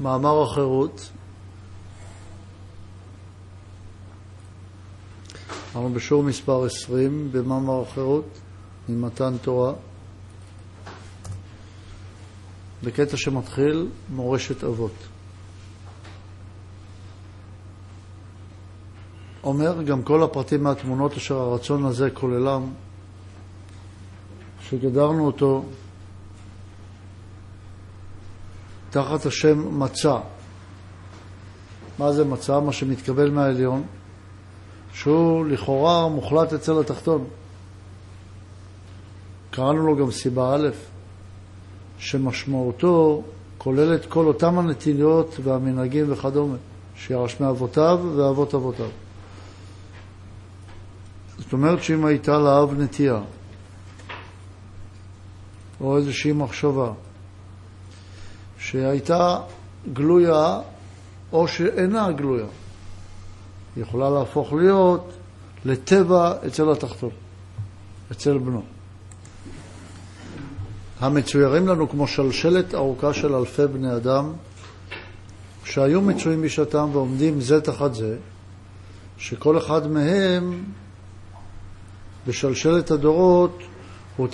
מאמר החירות. אנחנו בשיעור מספר 20 במאמר החירות ממתן תורה, בקטע שמתחיל מורשת אבות. אומר גם כל הפרטים מהתמונות אשר הרצון הזה כוללם, שגדרנו אותו תחת השם מצא. מה זה מצא? מה שמתקבל מהעליון, שהוא לכאורה מוחלט אצל התחתון. קראנו לו גם סיבה א', שמשמעותו כוללת כל אותם הנטיליות והמנהגים וכדומה, שירש מאבותיו ואבות אבותיו. זאת אומרת שאם הייתה לאב נטייה, או איזושהי מחשבה, שהייתה גלויה או שאינה גלויה, היא יכולה להפוך להיות לטבע אצל התחתון, אצל בנו. המצוירים לנו כמו שלשלת ארוכה של אלפי בני אדם, שהיו מצויים בשעתם ועומדים זה תחת זה, שכל אחד מהם בשלשלת הדורות הוא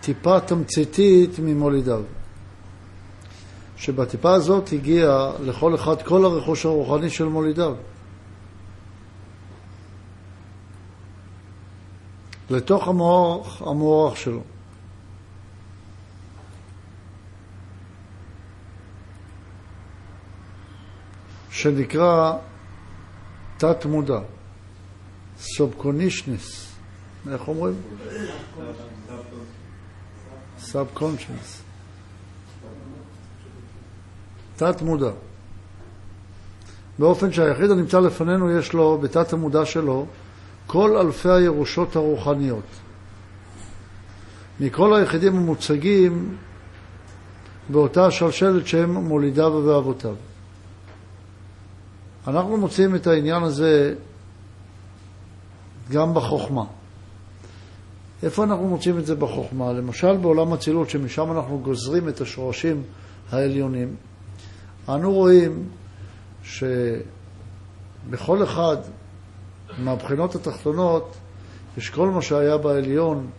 טיפה תמציתית ממולידיו, שבטיפה הזאת הגיע לכל אחד כל הרכוש הרוחני של מולידיו. לתוך המוח שלו. שנקרא תת מודע. סובקונישנס. איך אומרים? סאבקונשנס. תת מודע. באופן שהיחיד הנמצא לפנינו יש לו בתת המודע שלו כל אלפי הירושות הרוחניות. מכל היחידים המוצגים באותה שלשלת שהם מולידיו ואבותיו. אנחנו מוצאים את העניין הזה גם בחוכמה. איפה אנחנו מוצאים את זה בחוכמה? למשל בעולם הצילות, שמשם אנחנו גוזרים את השורשים העליונים. אנו רואים שבכל אחד מהבחינות התחתונות יש כל מה שהיה בעליון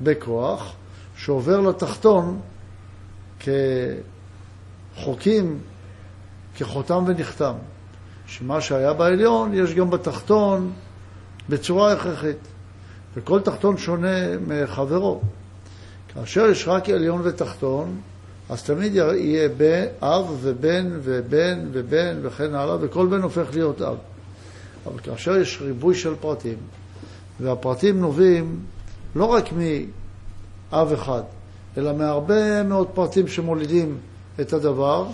בכוח, שעובר לתחתון כחוקים, כחותם ונחתם. שמה שהיה בעליון יש גם בתחתון בצורה הכרחית. וכל תחתון שונה מחברו. כאשר יש רק עליון ותחתון, אז תמיד יהיה אב ובן ובן ובן וכן הלאה, וכל בן הופך להיות אב. אבל כאשר יש ריבוי של פרטים, והפרטים נובעים לא רק מאב אחד, אלא מהרבה מאוד פרטים שמולידים את הדבר,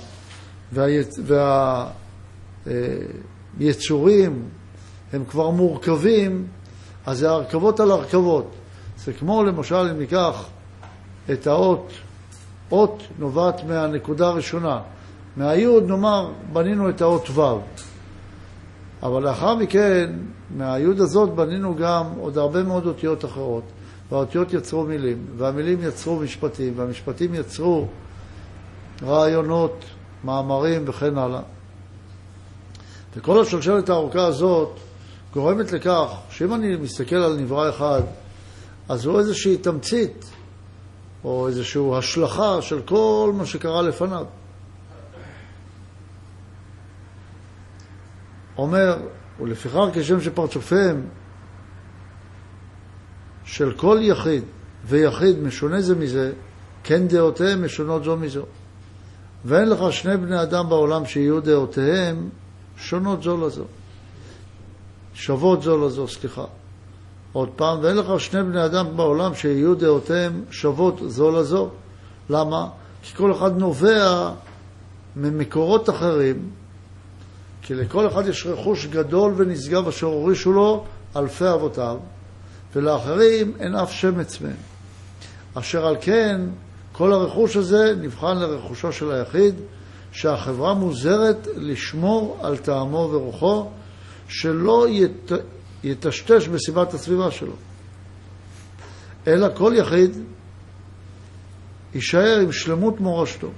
והיצורים הם כבר מורכבים, אז זה הרכבות על הרכבות. זה כמו למשל אם ניקח את האות, אות נובעת מהנקודה הראשונה. מהיוד נאמר בנינו את האות ו', אבל לאחר מכן מהיוד הזאת בנינו גם עוד הרבה מאוד אותיות אחרות, והאותיות יצרו מילים, והמילים יצרו משפטים, והמשפטים יצרו רעיונות, מאמרים וכן הלאה. וכל השלשלת הארוכה הזאת גורמת לכך שאם אני מסתכל על נברא אחד, אז הוא איזושהי תמצית או איזושהי השלכה של כל מה שקרה לפניו. אומר, ולפיכך כשם שפרצופיהם של כל יחיד ויחיד משונה זה מזה, כן דעותיהם משונות זו מזו. ואין לך שני בני אדם בעולם שיהיו דעותיהם שונות זו לזו. שוות זו לזו, סליחה. עוד פעם, ואין לך שני בני אדם בעולם שיהיו דעותיהם שוות זו לזו. למה? כי כל אחד נובע ממקורות אחרים, כי לכל אחד יש רכוש גדול ונשגב אשר הורישו לו אלפי אבותיו, ולאחרים אין אף שמץ מהם. אשר על כן, כל הרכוש הזה נבחן לרכושו של היחיד, שהחברה מוזרת לשמור על טעמו ורוחו, שלא יטשטש בסיבת הסביבה שלו. אלא כל יחיד יישאר עם שלמות מורשתו.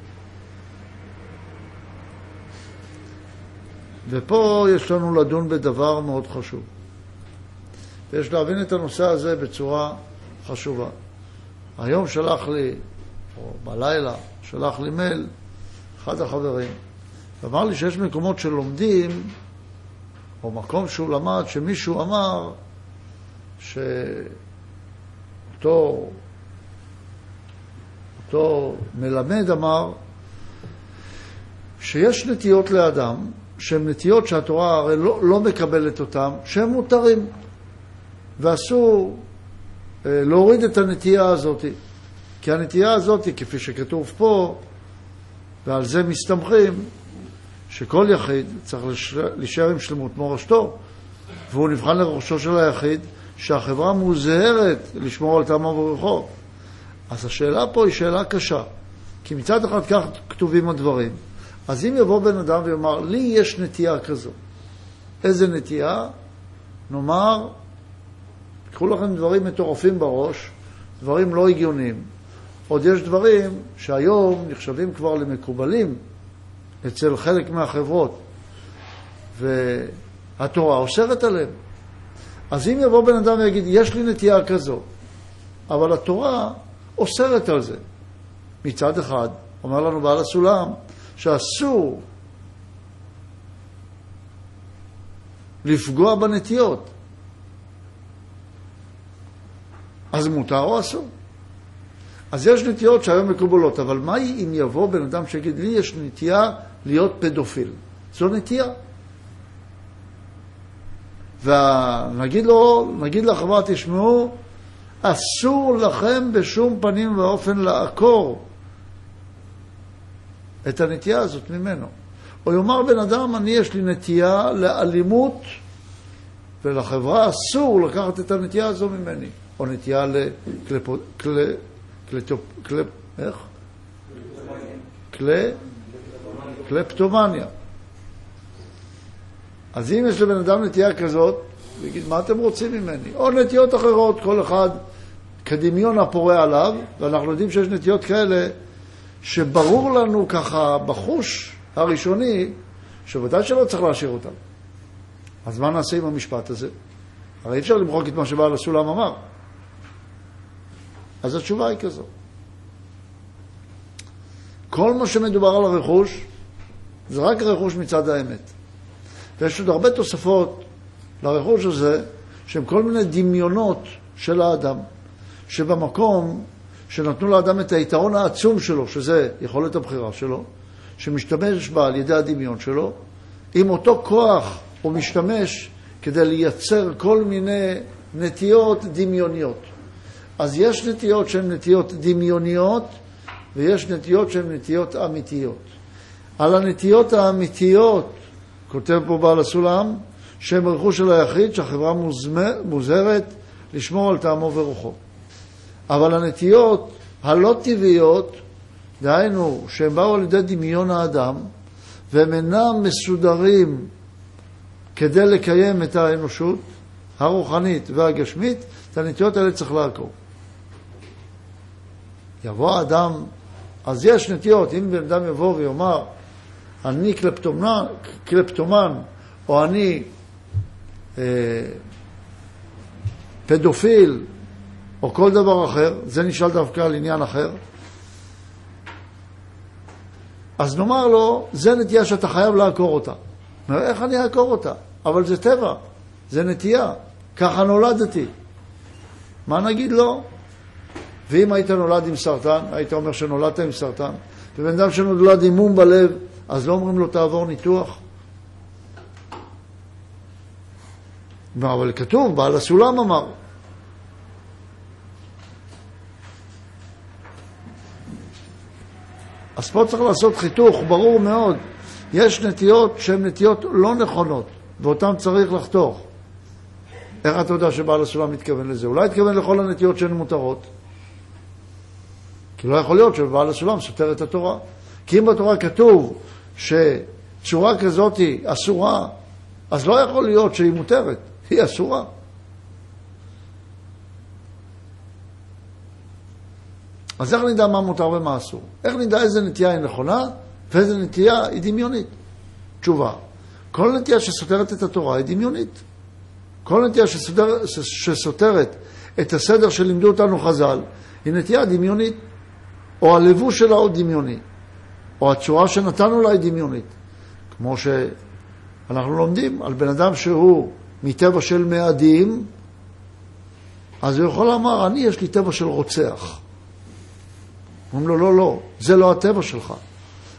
ופה יש לנו לדון בדבר מאוד חשוב. ויש להבין את הנושא הזה בצורה חשובה. היום שלח לי, או בלילה, שלח לי מייל, אחד החברים, ואמר לי שיש מקומות שלומדים, או מקום שהוא למד, שמישהו אמר שאותו מלמד אמר שיש נטיות לאדם, שהן נטיות שהתורה הרי לא מקבלת אותן, שהן מותרים. ואסור להוריד את הנטייה הזאת. כי הנטייה הזאת, כפי שכתוב פה, ועל זה מסתמכים, שכל יחיד צריך להישאר עם שלמות מורשתו, והוא נבחן לראשו של היחיד, שהחברה מוזהרת לשמור על טעם וריחו. אז השאלה פה היא שאלה קשה, כי מצד אחד כך כתובים הדברים. אז אם יבוא בן אדם ויאמר, לי יש נטייה כזו. איזה נטייה? נאמר, תקחו לכם דברים מטורפים בראש, דברים לא הגיוניים. עוד יש דברים שהיום נחשבים כבר למקובלים אצל חלק מהחברות, והתורה אוסרת עליהם. אז אם יבוא בן אדם ויגיד, יש לי נטייה כזו, אבל התורה אוסרת על זה. מצד אחד, אומר לנו בעל הסולם, שאסור לפגוע בנטיות. אז מותר או אסור? אז יש נטיות שהיום מקובלות, אבל מה אם יבוא בן אדם שיגיד לי יש נטייה להיות פדופיל? זו נטייה. ונגיד לחברה, תשמעו, אסור לכם בשום פנים ואופן לעקור את הנטייה הזאת ממנו. או יאמר בן אדם, אני יש לי נטייה לאלימות, ולחברה אסור לקחת את הנטייה הזו ממני. או נטייה לקלפטומניה. אז אם יש לבן אדם נטייה כזאת, יגיד, מה אתם רוצים ממני? או נטיות אחרות, כל אחד כדמיון הפורה עליו, ואנחנו יודעים שיש נטיות כאלה, שברור לנו ככה בחוש הראשוני, שבוודאי שלא צריך להשאיר אותם. אז מה נעשה עם המשפט הזה? הרי אי אפשר למחוק את מה שבעל הסולם אמר. אז התשובה היא כזו. כל מה שמדובר על הרכוש, זה רק רכוש מצד האמת. ויש עוד הרבה תוספות לרכוש הזה, שהם כל מיני דמיונות של האדם, שבמקום שנתנו לאדם את היתרון העצום שלו, שזה יכולת הבחירה שלו, שמשתמש בה על ידי הדמיון שלו, עם אותו כוח הוא משתמש כדי לייצר כל מיני נטיות דמיוניות. אז יש נטיות שהן נטיות דמיוניות, ויש נטיות שהן נטיות אמיתיות. על הנטיות האמיתיות, כותב פה בעל הסולם, שהם רכוש של היחיד, שהחברה מוזהרת לשמור על טעמו ורוחו. אבל הנטיות הלא טבעיות, דהיינו, שהם באו על ידי דמיון האדם, והם אינם מסודרים כדי לקיים את האנושות הרוחנית והגשמית, את הנטיות האלה צריך לעקור. יבוא האדם, אז יש נטיות, אם בן אדם יבוא ויאמר, אני קלפטומן, או אני פדופיל, או כל דבר אחר, זה נשאל דווקא על עניין אחר. אז נאמר לו, זה נטייה שאתה חייב לעקור אותה. נראה איך אני אעקור אותה? אבל זה טבע, זה נטייה, ככה נולדתי. מה נגיד לו? ואם היית נולד עם סרטן, היית אומר שנולדת עם סרטן, ובן אדם שנולד עם מום בלב, אז לא אומרים לו תעבור ניתוח. אבל כתוב, בעל הסולם אמר, אז פה צריך לעשות חיתוך, ברור מאוד. יש נטיות שהן נטיות לא נכונות, ואותן צריך לחתוך. איך אתה יודע שבעל הסולם מתכוון לזה? אולי התכוון לכל הנטיות שהן מותרות. כי לא יכול להיות שבעל הסולם סותר את התורה. כי אם בתורה כתוב שצורה כזאת היא אסורה, אז לא יכול להיות שהיא מותרת, היא אסורה. אז איך נדע מה מותר ומה אסור? איך נדע איזה נטייה היא נכונה ואיזה נטייה היא דמיונית? תשובה, כל נטייה שסותרת את התורה היא דמיונית. כל נטייה שסותרת את הסדר שלימדו אותנו חז"ל, היא נטייה דמיונית. או הלבוש שלה הוא דמיוני. או הצורה שנתנו לה היא דמיונית. כמו שאנחנו לומדים על בן אדם שהוא מטבע של מאדים, אז הוא יכול לומר, אני יש לי טבע של רוצח. אומרים לו, לא, לא, זה לא הטבע שלך.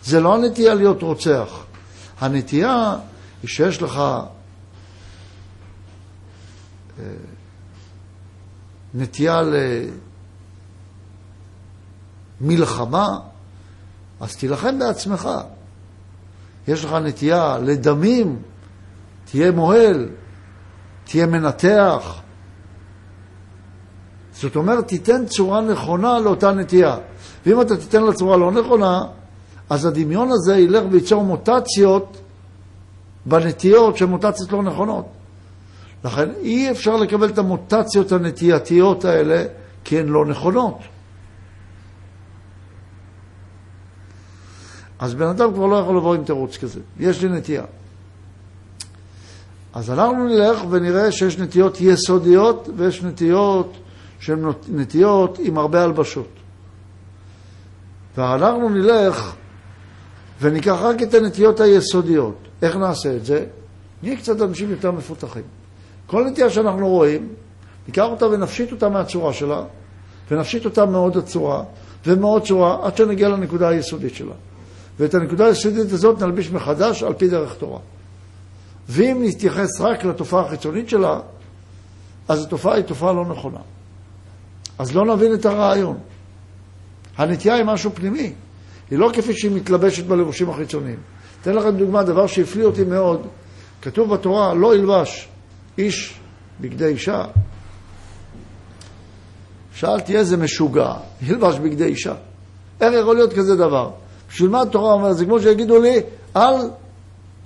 זה לא הנטייה להיות רוצח. הנטייה היא שיש לך נטייה למלחמה, אז תילחם בעצמך. יש לך נטייה לדמים, תהיה מוהל, תהיה מנתח. זאת אומרת, תיתן צורה נכונה לאותה נטייה. ואם אתה תיתן לה צורה לא נכונה, אז הדמיון הזה ילך וייצור מוטציות בנטיות שמוטציות לא נכונות. לכן אי אפשר לקבל את המוטציות הנטייתיות האלה, כי הן לא נכונות. אז בן אדם כבר לא יכול לבוא עם תירוץ כזה. יש לי נטייה. אז אנחנו נלך ונראה שיש נטיות יסודיות ויש נטיות שהן נטיות עם הרבה הלבשות. ואנחנו נלך וניקח רק את הנטיות היסודיות. איך נעשה את זה? נהיה קצת אנשים יותר מפותחים. כל נטייה שאנחנו רואים, ניקח אותה ונפשיט אותה מהצורה שלה, ונפשיט אותה מאוד הצורה, ומאוד צורה, עד שנגיע לנקודה היסודית שלה. ואת הנקודה היסודית הזאת נלביש מחדש על פי דרך תורה. ואם נתייחס רק לתופעה החיצונית שלה, אז התופעה היא תופעה לא נכונה. אז לא נבין את הרעיון. הנטייה היא משהו פנימי. היא לא כפי שהיא מתלבשת בלבושים החיצוניים. אתן לכם דוגמה, דבר שהפליא אותי מאוד. כתוב בתורה, לא ילבש איש בגדי אישה. שאלתי איזה משוגע, ילבש בגדי אישה. איך יכול להיות כזה דבר? בשביל מה התורה אומרת? זה כמו שיגידו לי,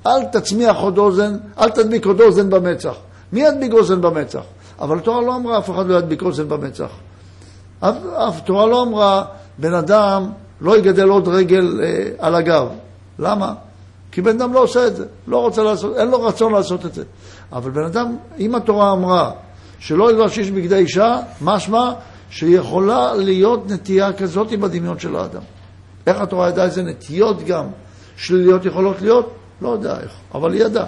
אל תצמיח עוד אוזן, אל תדביק עוד אוזן במצח. מי ידביק אוזן במצח? אבל התורה לא אמרה, אף אחד לא ידביק אוזן במצח. אף תורה לא אמרה, בן אדם לא יגדל עוד רגל על הגב. למה? כי בן אדם לא עושה את זה, לא רוצה לעשות, אין לו רצון לעשות את זה. אבל בן אדם, אם התורה אמרה שלא ילבש איש בגדי אישה, משמע שיכולה להיות נטייה כזאת בדמיון של האדם. איך התורה ידעה איזה נטיות גם שליליות יכולות להיות? לא יודע איך, אבל היא ידעה.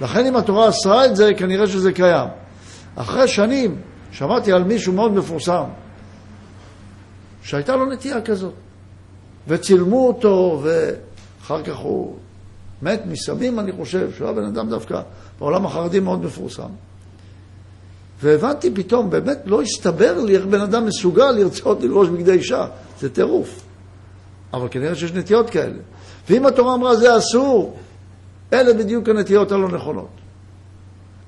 לכן אם התורה עשרה את זה, כנראה שזה קיים. אחרי שנים שמעתי על מישהו מאוד מפורסם, שהייתה לו נטייה כזאת. וצילמו אותו, ואחר כך הוא מת מסמים, אני חושב, שהוא היה בן אדם דווקא, בעולם החרדי מאוד מפורסם. והבנתי פתאום, באמת לא הסתבר לי איך בן אדם מסוגל לרצות ללבוש בגדי אישה. זה טירוף. אבל כנראה שיש נטיות כאלה. ואם התורה אמרה זה אסור, אלה בדיוק הנטיות הלא נכונות.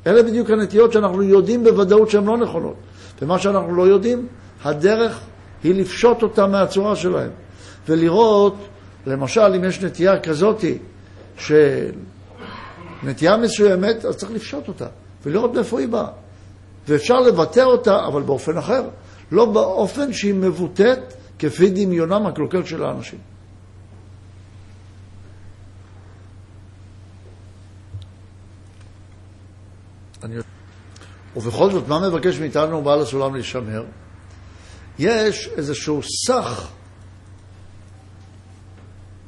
אלה בדיוק הנטיות שאנחנו יודעים בוודאות שהן לא נכונות. ומה שאנחנו לא יודעים, הדרך היא לפשוט אותה מהצורה שלהם. ולראות, למשל, אם יש נטייה כזאת, של נטייה מסוימת, אז צריך לפשוט אותה. ולראות מאיפה היא באה. ואפשר לבטא אותה, אבל באופן אחר. לא באופן שהיא מבוטאת כפי דמיונם הקלוקל של האנשים. ובכל זאת, מה מבקש מאיתנו בעל הסולם להישמר? יש איזשהו סך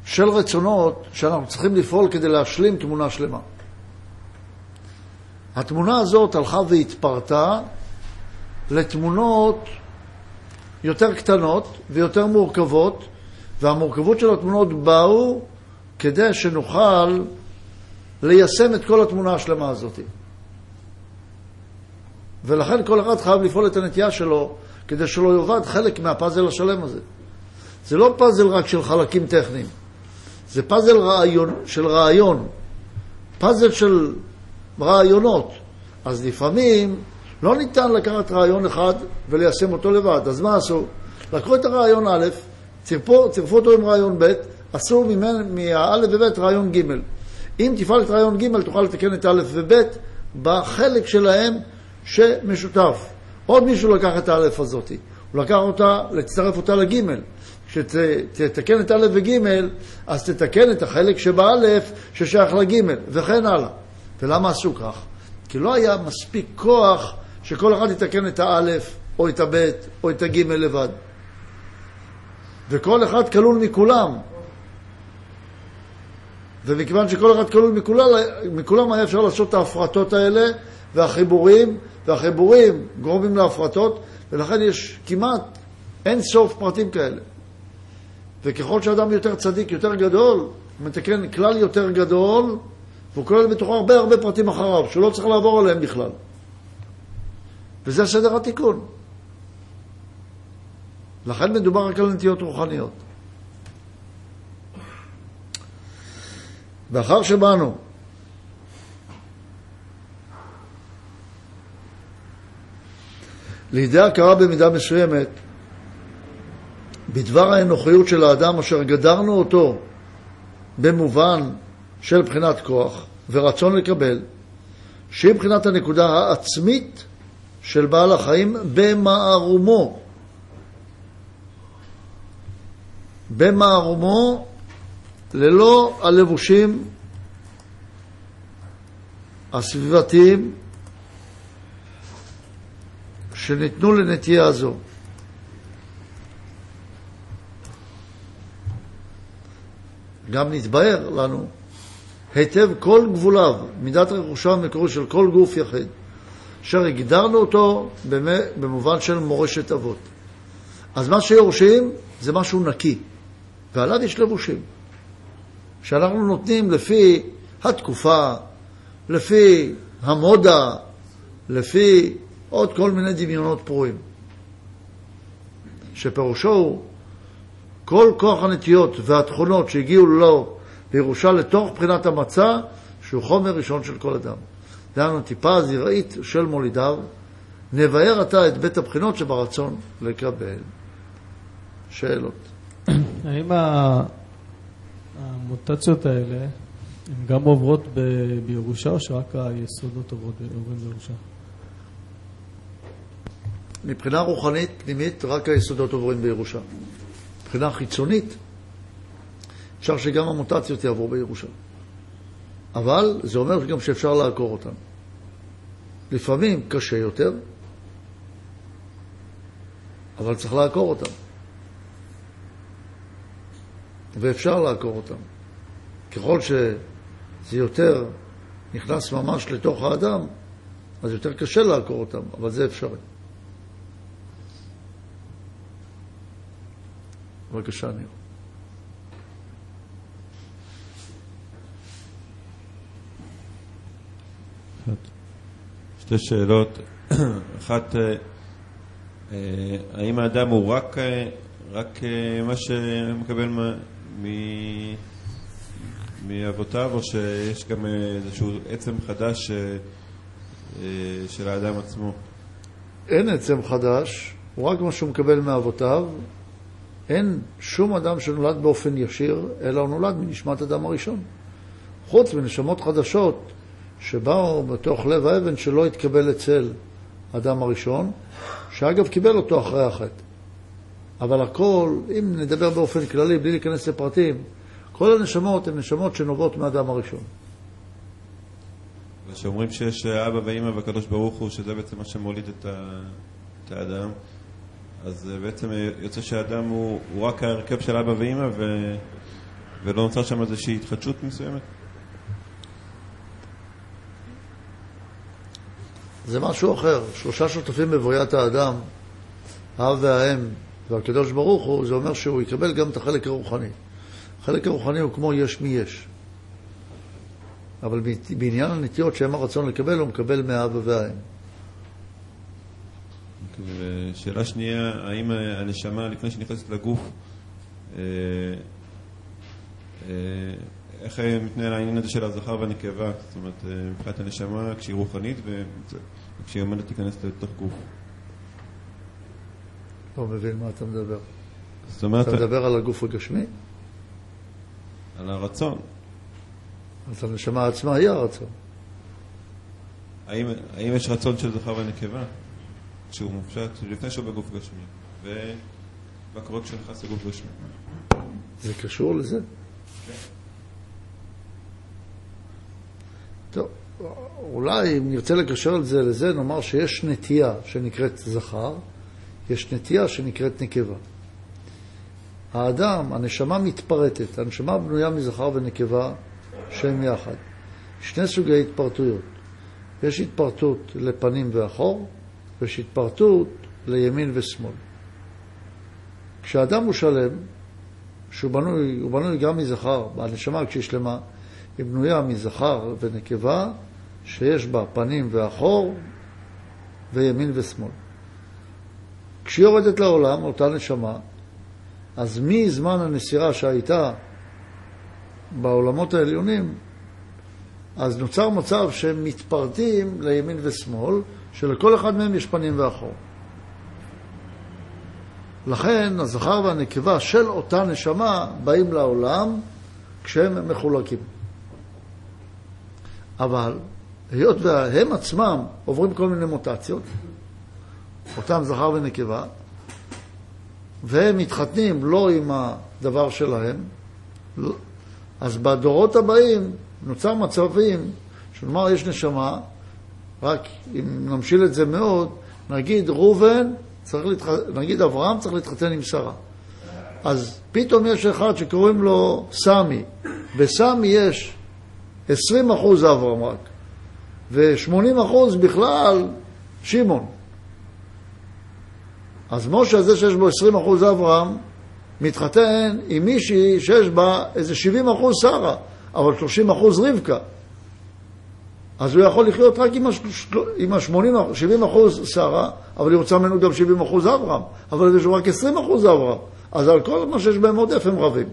של רצונות שאנחנו צריכים לפעול כדי להשלים תמונה שלמה. התמונה הזאת הלכה והתפרטה לתמונות יותר קטנות ויותר מורכבות, והמורכבות של התמונות באו כדי שנוכל ליישם את כל התמונה השלמה הזאת. ולכן כל אחד חייב לפעול את הנטייה שלו כדי שלא יובד חלק מהפאזל השלם הזה. זה לא פאזל רק של חלקים טכניים. זה פאזל של רעיון. פאזל של רעיונות. אז לפעמים לא ניתן לקחת רעיון אחד וליישם אותו לבד. אז מה עשו? לקחו את הרעיון א', צירפו אותו עם רעיון ב', עשו מהא' וב' רעיון ג'. אם תפעל את רעיון ג' תוכל לתקן את א' וב' בחלק שלהם שמשותף. עוד מישהו לקח את הא' הזאת. הוא לקח אותה, לצטרף אותה לג'. שתתקן את א' וג', אז תתקן את החלק שבאלף ששייך לג' וכן הלאה. ולמה עשו כך? כי לא היה מספיק כוח שכל אחד יתקן את האלף או את הבית או את הג' לבד. וכל אחד כלול מכולם. ומכיוון שכל אחד כלול מכולם, היה אפשר לעשות את ההפרטות האלה והחיבורים גורמים להפרטות, ולכן יש כמעט אין סוף פרטים כאלה. וככל שאדם יותר צדיק, יותר גדול, מתקן כלל יותר גדול, והוא כולל בתוכו הרבה הרבה פרטים אחריו, שלא צריך לעבור עליהם בכלל. וזה סדר התיקון. לכן מדובר רק על נטיות רוחניות. ואחר שבאנו לידי הכרה במידה מסוימת בדבר האנוכיות של האדם אשר גדרנו אותו במובן של בחינת כוח ורצון לקבל, שהיא בחינת הנקודה העצמית של בעל החיים במערומו. במערומו ללא הלבושים הסביבתיים שניתנו לנטייה הזו. גם נתבהר לנו היטב כל גבוליו, מידת רכושו המקורי של כל גוף יחיד, אשר הגדרנו אותו במובן של מורשת אבות. אז מה שיורשים זה משהו נקי, ועליו יש לבושים שאנחנו נותנים לפי התקופה, לפי המודה, לפי עוד כל מיני דמיונות פרועים. שפירושו הוא כל כוח הנטיות והתכונות שהגיעו לו בירושה לתוך בחינת המצא, שהוא חומר ראשון של כל אדם. דהיינו טיפה זרעית של מולידיו, נבהר עתה את בית הבחינות שברצון לקבל. שאלות. האם המוטציות האלה הן גם עוברות בירושה, או שרק היסודות עוברים בירושה? מבחינה רוחנית פנימית רק היסודות עוברים בירושה. מבחינה חיצונית אפשר שגם המוטציות יעבור בירושה, אבל זה אומר גם שאפשר לעקור אותן. לפעמים קשה יותר, אבל צריך לעקור אותן, ואפשר לעקור אותם. ככל שזה יותר נכנס ממש לתוך האדם, אז יותר קשה לעקור אותם, אבל זה אפשרי. בבקשה, ניר. שתי שאלות. אחת, האם האדם הוא רק מה שמקבל מאבותיו, או שיש גם איזשהו עצם חדש של האדם עצמו? אין עצם חדש, הוא רק מה שהוא מקבל מאבותיו. אין שום אדם שנולד באופן ישיר, אלא הוא נולד מנשמת אדם הראשון. חוץ מנשמות חדשות שבאו בתוך לב האבן, שלא התקבל אצל אדם הראשון, שאגב קיבל אותו אחרי החטא. אבל הכל, אם נדבר באופן כללי, בלי להיכנס לפרטים, כל הנשמות הן נשמות שנובעות מהאדם הראשון. ושאומרים שיש אבא ואמא והקדוש ברוך הוא, שזה בעצם מה שמוליד את האדם, אז בעצם יוצא שהאדם הוא רק הרכב של אבא ואמא, ולא נוצר שם איזושהי התחדשות מסוימת? זה משהו אחר. שלושה שותפים בבריאת האדם, האב והאם והקדוש ברוך הוא, זה אומר שהוא יקבל גם את החלק הרוחני. החלק הרוחני הוא כמו יש מי יש, אבל בעניין הנטיות שהם הרצון לקבל, הוא מקבל מהאבא והאם. ושאלה שנייה, האם הנשמה לפני שנכנסת לגוף, איך מתנהל העניין הזה של הזכר והנקבה? זאת אומרת, מבחינת הנשמה כשהיא רוחנית וכשהיא עומדת להיכנס לתוך גוף. לא מבין מה אתה מדבר. אתה מדבר על הגוף הגשמי? על הרצון. אז הנשמה עצמה היא הרצון. האם יש רצון של זכר ונקבה? שהוא מופשט לפני שהוא בגוף גשמי, והכבוד שלך סגור בשמי. זה קשור לזה? טוב, אולי אם נרצה לקשר את זה לזה, נאמר שיש נטייה שנקראת זכר, יש נטייה שנקראת נקבה. האדם, הנשמה מתפרטת, הנשמה בנויה מזכר ונקבה שהם יחד. שני סוגי התפרטויות. יש התפרטות לפנים ואחור, ויש התפרטות לימין ושמאל. כשהאדם הוא שלם, הוא בנוי גם מזכר, הנשמה כשהיא שלמה, היא בנויה מזכר ונקבה, שיש בה פנים ואחור, וימין ושמאל. כשהיא יורדת לעולם, אותה נשמה, אז מזמן הנסירה שהייתה בעולמות העליונים, אז נוצר מצב שהם מתפרטים לימין ושמאל, שלכל אחד מהם יש פנים ואחור. לכן הזכר והנקבה של אותה נשמה באים לעולם כשהם מחולקים. אבל היות והם עצמם עוברים כל מיני מוטציות, אותם זכר ונקבה, והם מתחתנים לא עם הדבר שלהם, אז בדורות הבאים נוצר מצבים, שנאמר יש נשמה, רק אם נמשיל את זה מאוד, נגיד נגיד אברהם צריך להתחתן עם שרה. אז פתאום יש אחד שקוראים לו סמי, בסמי יש 20% אברהם רק, ו-80% בכלל שמעון. אז משה הזה שיש בו 20% אברהם, מתחתן עם מישהי שיש בה איזה 70% שרה, אבל 30% רבקה. אז הוא יכול לחיות רק עם ה-70% שרה, אבל היא רוצה ממנו גם 70% אברהם, אבל יש רק 20% אברהם. אז על כל מה שיש בהם עודף הם רבים.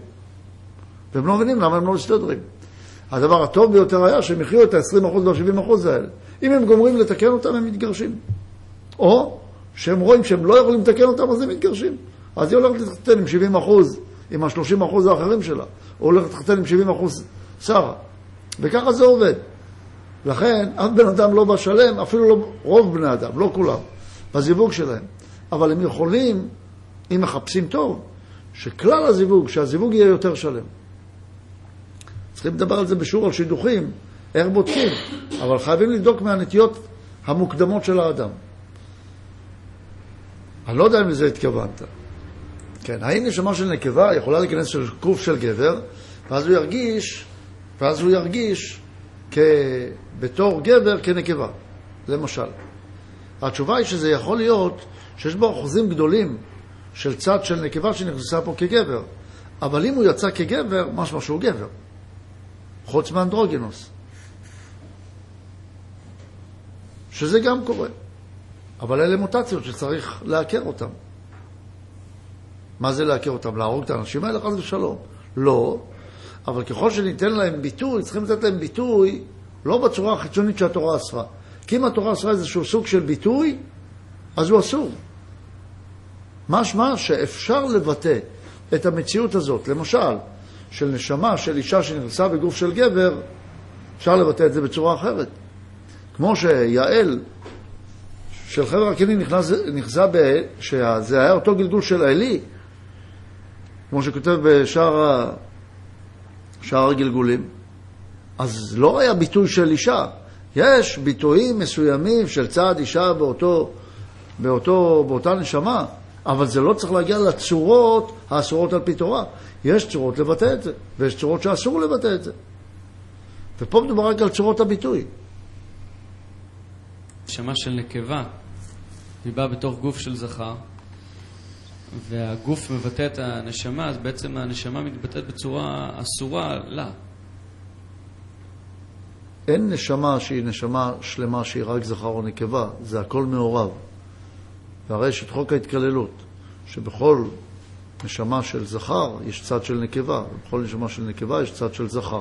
והם לא מבינים למה הם לא מסתדרים. הדבר הטוב ביותר היה שהם יחיו את ה-20% וה-70% האלה. אם הם גומרים לתקן אותם, הם מתגרשים. או שהם רואים שהם לא יכולים לתקן אותם, אז הם מתגרשים. אז היא הולכת להתחתן עם 70%, עם ה-30% האחרים שלה. או הולכת להתחתן עם 70% שרה. וככה זה עובד. לכן, אף בן אדם לא בשלם, אפילו לא רוב בני אדם, לא כולם, בזיווג שלהם. אבל הם יכולים, אם מחפשים טוב, שכלל הזיווג, שהזיווג יהיה יותר שלם. צריכים לדבר על זה בשיעור על שידוכים, איך בודקים, אבל חייבים לדאוג מהנטיות המוקדמות של האדם. אני לא יודע אם זה התכוונת. כן, האם נשמה של נקבה יכולה להיכנס של גוף של גבר, ואז הוא ירגיש בתור גבר כנקבה, למשל. התשובה היא שזה יכול להיות שיש בו אחוזים גדולים של צד של נקבה שנכנסה פה כגבר, אבל אם הוא יצא כגבר, משמע שהוא גבר. חוץ מאנדרוגינוס. שזה גם קורה. אבל אלה מוטציות שצריך להכיר אותם. מה זה להכיר אותם? להרוג את האנשים האלה חס ושלום. לא, אבל ככל שניתן להם ביטוי, צריכים לתת להם ביטוי לא בצורה החיצונית שהתורה אסרה. כי אם התורה אסרה איזשהו סוג של ביטוי, אז הוא אסור. משמע שאפשר לבטא את המציאות הזאת. למשל, של נשמה, של אישה שנכנסה בגוף של גבר, אפשר לבטא את זה בצורה אחרת. כמו שיעל של חבר הקני נכנסה שזה היה אותו גלגול של אלי, כמו שכותב בשאר הגלגולים. אז לא היה ביטוי של אישה. יש ביטויים מסוימים של צעד אישה באותה נשמה, אבל זה לא צריך להגיע לצורות האסורות על פי תורה. יש צורות לבטא את זה, ויש צורות שאסור לבטא את זה. ופה מדובר רק על צורות הביטוי. נשמה של נקבה, היא באה בתוך גוף של זכר, והגוף מבטא את הנשמה, אז בעצם הנשמה מתבטאת בצורה אסורה לה. אין נשמה שהיא נשמה שלמה שהיא רק זכר או נקבה, זה הכל מעורב. והרי יש את חוק ההתקללות, שבכל נשמה של זכר יש צד של נקבה, ובכל נשמה של נקבה יש צד של זכר.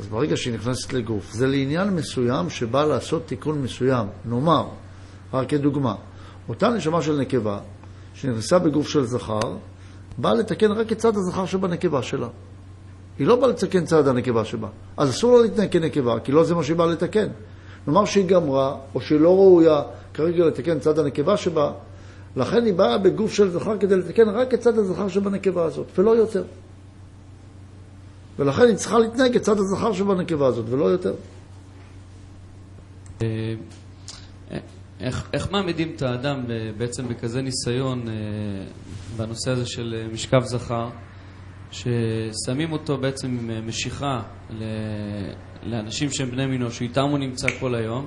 אז ברגע שהיא נכנסת לגוף, זה לעניין מסוים שבא לעשות תיקון מסוים. נאמר, רק כדוגמה, אותה נשמה של נקבה, שנכנסה בגוף של זכר, באה לתקן רק את צד הזכר שבנקבה שלה. היא לא באה לתקן צד הנקבה שבה. אז אסור לה להתנהג כנקבה, כי לא זה מה שהיא באה לתקן. נאמר שהיא גמרה, או שהיא לא ראויה כרגע לתקן צד הנקבה שבה, לכן היא באה בגוף של זכר כדי לתקן רק את צד הזכר שבנקבה הזאת, ולא יותר. ולכן היא צריכה להתנהג את צד הזכר שבנקבה הזאת, ולא יותר. איך מעמידים את האדם בעצם בכזה ניסיון בנושא הזה של משכב זכר, ששמים אותו בעצם עם משיכה לאנשים שהם בני מינו, שאיתם הוא נמצא כל היום,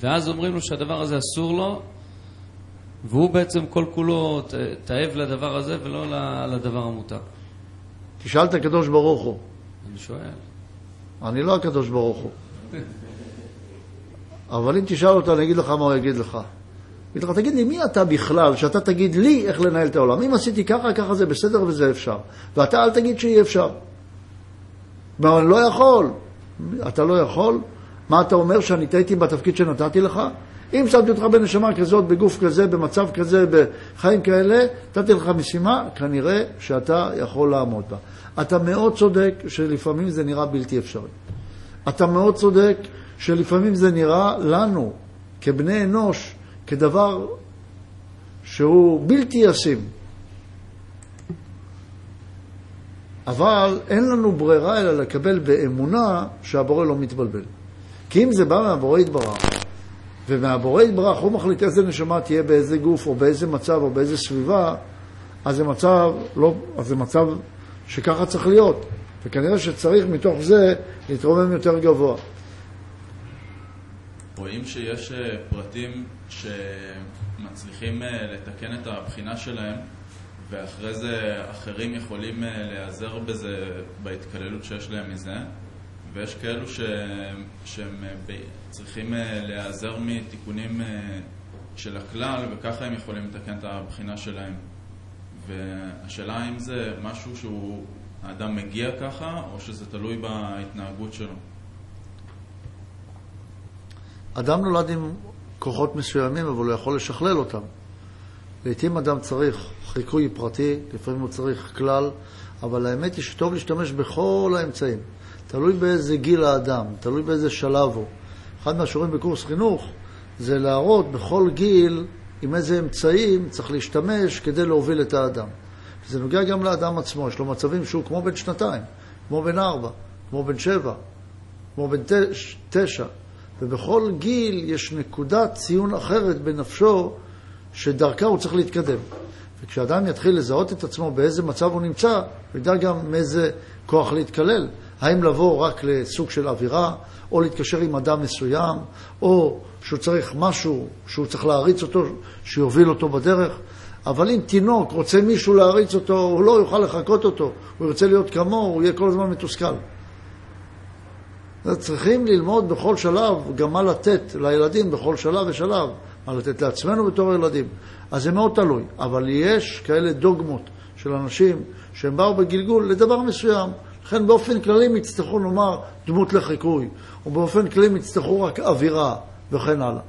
ואז אומרים לו שהדבר הזה אסור לו, והוא בעצם כל כולו תאב לדבר הזה ולא לדבר המותר. תשאל את הקדוש ברוך הוא. אני שואל. אני לא הקדוש ברוך הוא. אבל אם תשאל אותה, אני אגיד לך מה הוא יגיד לך. יגיד לך, תגיד לי, מי אתה בכלל שאתה תגיד לי איך לנהל את העולם? אם עשיתי ככה, ככה זה בסדר וזה אפשר. ואתה אל תגיד שאי אפשר. אבל אני לא יכול. אתה לא יכול? מה אתה אומר שאני טעיתי בתפקיד שנתתי לך? אם שמתי אותך בנשמה כזאת, בגוף כזה, במצב כזה, בחיים כאלה, נתתי לך משימה, כנראה שאתה יכול לעמוד בה. אתה מאוד צודק שלפעמים זה נראה בלתי אפשרי. אתה מאוד צודק שלפעמים זה נראה לנו, כבני אנוש, כדבר שהוא בלתי ישים. אבל אין לנו ברירה אלא לקבל באמונה שהבורא לא מתבלבל. כי אם זה בא מהבורא יתברך, ומהבורא יתברך הוא מחליט איזה נשמה תהיה באיזה גוף או באיזה מצב או באיזה סביבה, אז זה מצב, לא, אז זה מצב שככה צריך להיות. וכנראה שצריך מתוך זה להתרומם יותר גבוה. רואים שיש פרטים שמצליחים לתקן את הבחינה שלהם, ואחרי זה אחרים יכולים להיעזר בזה בהתקללות שיש להם מזה, ויש כאלו שהם צריכים להיעזר מתיקונים של הכלל, וככה הם יכולים לתקן את הבחינה שלהם. והשאלה אם זה משהו שהוא האדם מגיע ככה, או שזה תלוי בהתנהגות שלו. אדם נולד עם כוחות מסוימים, אבל הוא יכול לשכלל אותם. לעתים אדם צריך חיקוי פרטי, לפעמים הוא צריך כלל, אבל האמת היא שטוב להשתמש בכל האמצעים. תלוי באיזה גיל האדם, תלוי באיזה שלב הוא. אחד מהשיעורים בקורס חינוך זה להראות בכל גיל עם איזה אמצעים צריך להשתמש כדי להוביל את האדם. זה נוגע גם לאדם עצמו, יש לו מצבים שהוא כמו בן 2, כמו בן 4, כמו בן 7, כמו בן 9. ובכל גיל יש נקודת ציון אחרת בנפשו שדרכה הוא צריך להתקדם. וכשאדם יתחיל לזהות את עצמו באיזה מצב הוא נמצא, הוא ידע גם מאיזה כוח להתקלל. האם לבוא רק לסוג של אווירה, או להתקשר עם אדם מסוים, או שהוא צריך משהו שהוא צריך להריץ אותו, שיוביל אותו בדרך. אבל אם תינוק רוצה מישהו להריץ אותו, הוא לא יוכל לחכות אותו, הוא ירצה להיות כמוהו, הוא יהיה כל הזמן מתוסכל. צריכים ללמוד בכל שלב גם מה לתת לילדים בכל שלב ושלב, מה לתת לעצמנו בתור ילדים. אז זה מאוד תלוי, אבל יש כאלה דוגמות של אנשים שהם באו בגלגול לדבר מסוים, לכן באופן כללי מצטרכו נאמר דמות לחיקוי, ובאופן כללי מצטרכו רק אווירה וכן הלאה.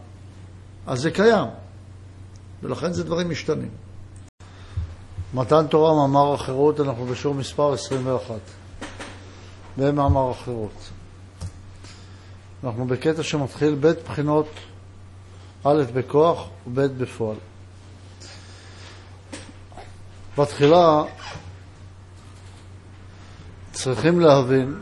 אז זה קיים, ולכן זה דברים משתנים. מתן תורה מאמר החירות, אנחנו בשיעור מספר 21 במאמר החירות. אנחנו בקטע שמתחיל בית בחינות א' בכוח ובית בפועל. בתחילה צריכים להבין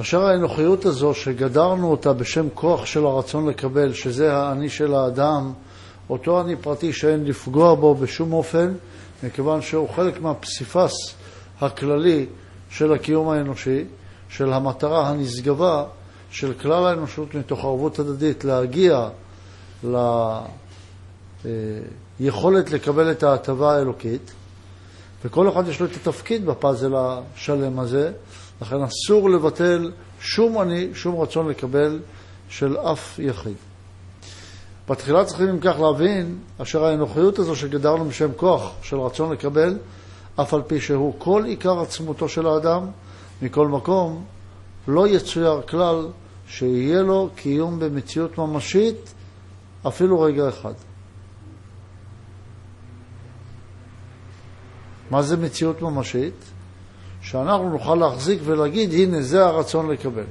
אשר האנוכיות הזו שגדרנו אותה בשם כוח של הרצון לקבל, שזה האני של האדם, אותו אני פרטי שאין לפגוע בו בשום אופן, מכיוון שהוא חלק מהפסיפס הכללי של הקיום האנושי, של המטרה הנשגבה של כלל האנושות מתוך ערבות הדדית, להגיע ליכולת לקבל את ההטבה האלוקית. וכל אחד יש לו את התפקיד בפאזל השלם הזה, לכן אסור לבטל שום רצון לקבל של אף יחיד. בתחילה צריכים אם כך להבין אשר האנוכיות הזו שגדרנו בשם כוח של רצון לקבל, אף על פי שהוא כל עיקר עצמותו של האדם, מכל מקום לא יצויר כלל שיהיה לו קיום במציאות ממשית אפילו רגע אחד. מה זה מציאות ממשית? שאנחנו נוכל להחזיק ולהגיד, הנה זה הרצון לקבל.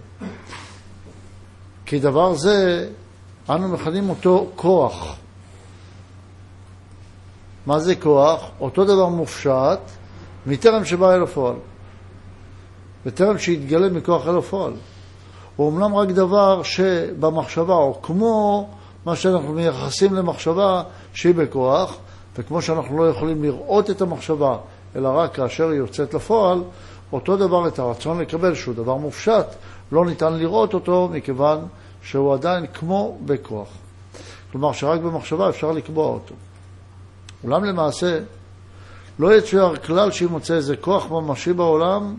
כי דבר זה אנו מכנים אותו כוח. מה זה כוח? אותו דבר מופשט מטרם שבא אל הפועל, בטרם שהתגלה מכוח אל הפועל. הוא אמנם רק דבר שבמחשבה, או כמו מה שאנחנו מייחסים למחשבה שהיא בכוח, וכמו שאנחנו לא יכולים לראות את המחשבה, אלא רק כאשר היא יוצאת לפועל, אותו דבר את הרצון לקבל, שהוא דבר מופשט, לא ניתן לראות אותו מכיוון שהוא עדיין כמו בכוח. כלומר שרק במחשבה אפשר לקבוע אותו. אולם למעשה לא יצויר כלל שימוצא איזה כוח ממשי בעולם,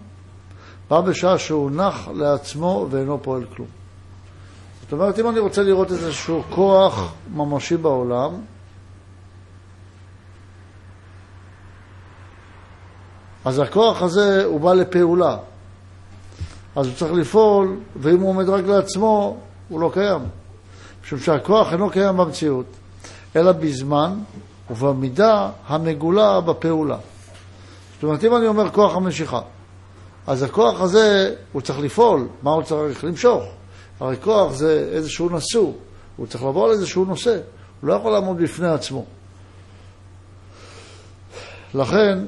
בא בשעה שהוא נח לעצמו ואינו פועל כלום. זאת אומרת, אם אני רוצה לראות איזשהו כוח ממשי בעולם, אז הכוח הזה הוא בא לפעולה. אז הוא צריך לפעול, ואם הוא עומד רק לעצמו, הוא לא קיים. משום שהכוח אינו קיים במציאות, אלא בזמן ובמידה המגולה בפעולה. זאת אומרת, אם אני אומר כוח המשיכה, אז הכוח הזה הוא צריך לפעול. מה הוא צריך למשוך? הרי כוח זה איזשהו נשוא. הוא צריך לבוא על איזשהו נושא. הוא לא יכול לעמוד בפני עצמו. לכן,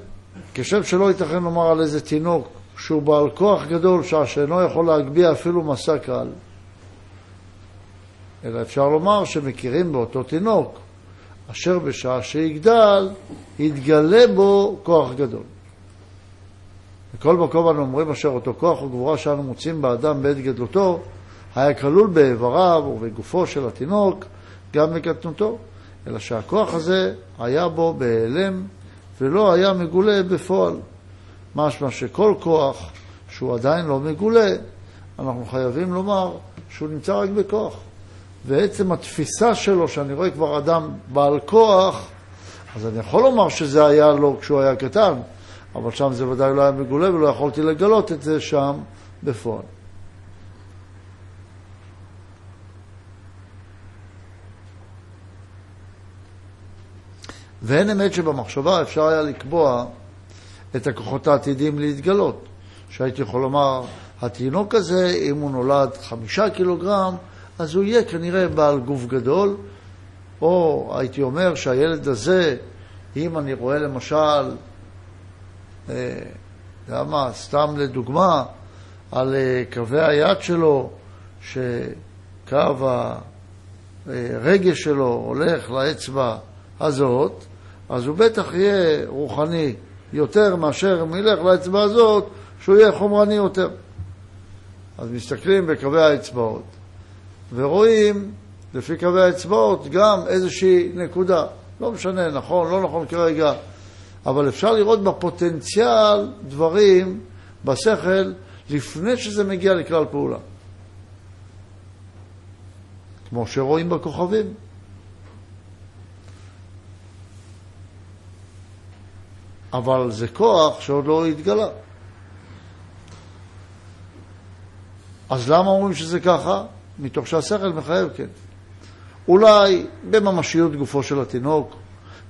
כשם שלא ייתכן לומר על איזה תינוק שהוא בעל כוח גדול שאינו יכול להגביה אפילו מסע קל, אלא אפשר לומר שמכירים באותו תינוק אשר בשעה שיגדל יתגלה בו כוח גדול. בכל מקום אנו אומרים אשר אותו כוח וגבורה שאנו מוצאים באדם בעת גדלותו היה כלול בעבריו ובגופו של התינוק גם בקטנותו, אלא שהכוח הזה היה בו בהיעלם ולא היה מגולה בפועל. משמע שכל כוח שהוא עדיין לא מגולה, אנחנו חייבים לומר שהוא נמצא רק בכוח. ועצם התפיסה שלו, שאני רואה כבר אדם בעל כוח, אז אני יכול לומר שזה היה לו כשהוא היה קטן, אבל שם זה ודאי לא היה מגולה ולא יכולתי לגלות את זה שם בפועל. ואין אמת שבמחשבה אפשר היה לקבוע את הכוחות העתידים להתגלות. שהייתי יכול לומר, התינוק הזה, אם הוא נולד 5 קילוגרם, אז הוא יהיה כנראה בעל גוף גדול, או הייתי אומר שהילד הזה, אם אני רואה למשל, סתם לדוגמה, על קווי היד שלו, שקו הרגש שלו הולך לאצבע הזאת, אז הוא בטח יהיה רוחני יותר מאשר מילך לאצבע הזאת, שהוא יהיה חומרני יותר. אז מסתכלים בקווי האצבעות, ורואים לפי קווי האצבעות גם איזושהי נקודה. לא משנה, נכון, לא נכון כרגע. אבל אפשר לראות בפוטנציאל דברים בשכל לפני שזה מגיע לכלל פעולה. כמו שרואים בכוכבים. אבל זה כוח שעוד לא התגלה. אז למה אומרים שזה ככה? מתוך שהשכל מחייב כן. אולי בממשיות גופו של התינוק,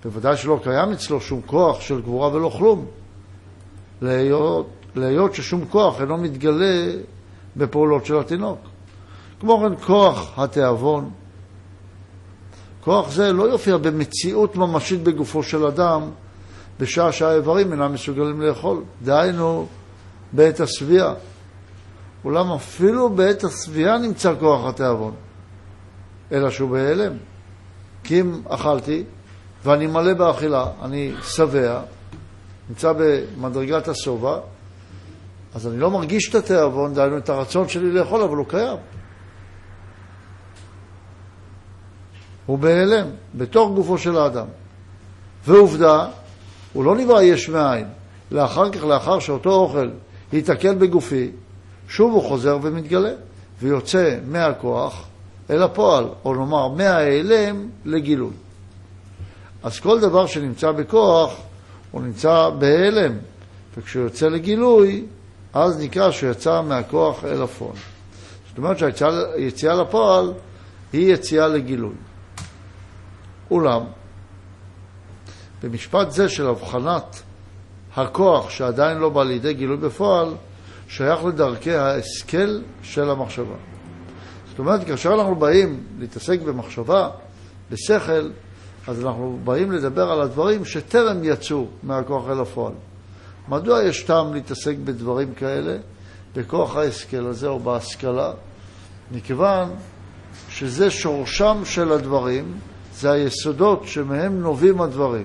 בוודאי שלא קיים אצלו שום כוח של גבורה ולא כלום. להיות ששום כוח אינו מתגלה בפעולות של התינוק. כמו כן כוח התיאבון. כוח זה לא יופיע במציאות ממשית בגופו של אדם, בשעה שהאיברים אינם מסוגלים לאכול. דהיינו, בעת השביעה. אולם אפילו בעת השביעה נמצא כוח התיאבון. אלא שהוא בהיעלם. כי אם אכלתי, ואני מלא באכילה, אני שבע, נמצא במדרגת השובע, אז אני לא מרגיש את התיאבון, דהיינו את הרצון שלי לאכול, אבל הוא קיים. הוא בהיעלם, בתוך גופו של האדם. ועובדה, הוא לא נברא יש מאין. לאחר כך, לאחר שאותו אוכל יתקל בגופי, שוב הוא חוזר ומתגלה, ויוצא מהכוח אל הפועל, או נאמר מההיעלם לגילוי. אז כל דבר שנמצא בכוח, הוא נמצא בהיעלם, וכשהוא יוצא לגילוי, אז נקרא שהוא יצא מהכוח אל הפועל. זאת אומרת שהיציאה לפועל היא יציאה לגילוי. אולם, במשפט זה של הבחנת הכוח שעדיין לא בא לידי גילוי בפועל, שייך לדרכי ההשכל של המחשבה. זאת אומרת, כאשר אנחנו באים להתעסק במחשבה, בשכל, אז אנחנו באים לדבר על הדברים שטרם יצאו מהכוח אל הפועל. מדוע יש טעם להתעסק בדברים כאלה? בכוח ההשכל הזה או בהשכלה, מכיוון שזה שורשם של הדברים, זה היסודות שמהם נובעים הדברים.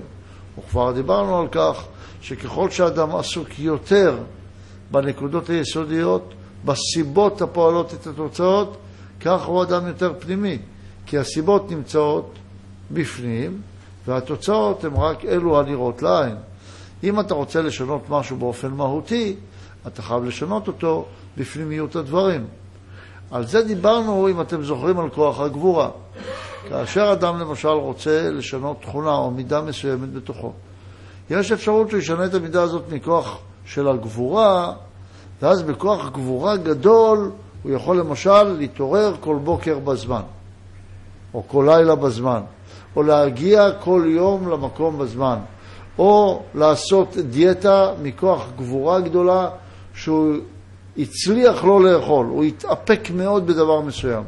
וכבר דיברנו על כך שככל שאדם עסוק יותר בנקודות היסודיות, בסיבות הפועלות את התוצאות, כך הוא אדם יותר פנימי, כי הסיבות נמצאות בפנים והתוצאות הן רק אלו הנראות לעין. אם אתה רוצה לשנות משהו באופן מהותי, אתה חייב לשנות אותו בפנימיות הדברים. על זה דיברנו, אם אתם זוכרים, על כוח הגבורה. כאשר אדם למשל רוצה לשנות תכונה או מידה מסוימת בתוכו, יש אפשרות שישנה את המידה הזאת מכוח של הגבורה, ואז בכוח גבורה גדול הוא יכול למשל להתעורר כל בוקר בזמן, או כל לילה בזמן, או להגיע כל יום למקום בזמן, או לעשות דיאטה מכוח גבורה גדולה שהוא הצליח לא לאכול, הוא התאפק מאוד בדבר מסוים.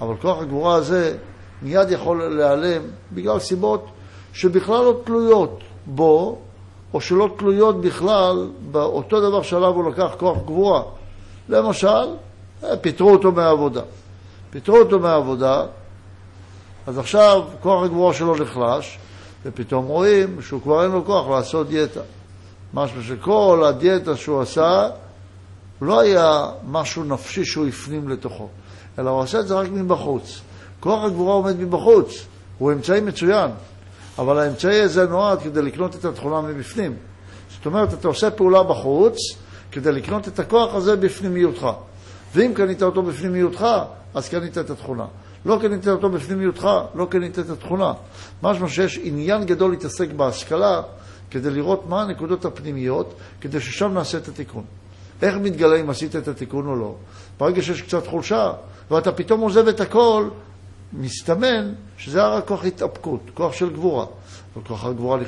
אבל כוח הגבורה הזה מיד יכול להיעלם בגלל סיבות שבכלל לא תלויות בו, או שלא תלויות בכלל באותו דבר שעליו הוא לקח כוח גבורה. למשל, פיטרו אותו מהעבודה, אז עכשיו כוח הגבורה שלו נחלש, ופתאום רואים שהוא כבר אין לו כוח לעשות דיאטה. משהו שכל הדיאטה שהוא עשה לא היה משהו נפשי שהוא הפנים לתוכו, אלא הוא עשה את זה רק מבחוץ. כוח הגבורה עומד מבחוץ, הוא אמצעי מצוין, אבל האמצעי הזה נועד כדי לקנות את התכונה מבפנים. זאת אומרת, אתה עושה פעולה בחוץ כדי לקנות את הכוח הזה בפנימיותך, ואם קנית אותו בפנימיותך, אז קנית את התכונה. לא קנית אותו בפנימיותך, לא קנית את התכונה. משמע שיש עניין גדול להתעסק בהשכלה, כדי לראות מה הנקודות הפנימיות, כדי ששם נעשה את התיקון. איך מתגלה אם עשית את התיקון או לא? ברגע שיש קצת חולשה, ואתה פתאום עוזב את הכל, מסתמן שזה היה רק כוח התאפקות, כוח של גבורה. אבל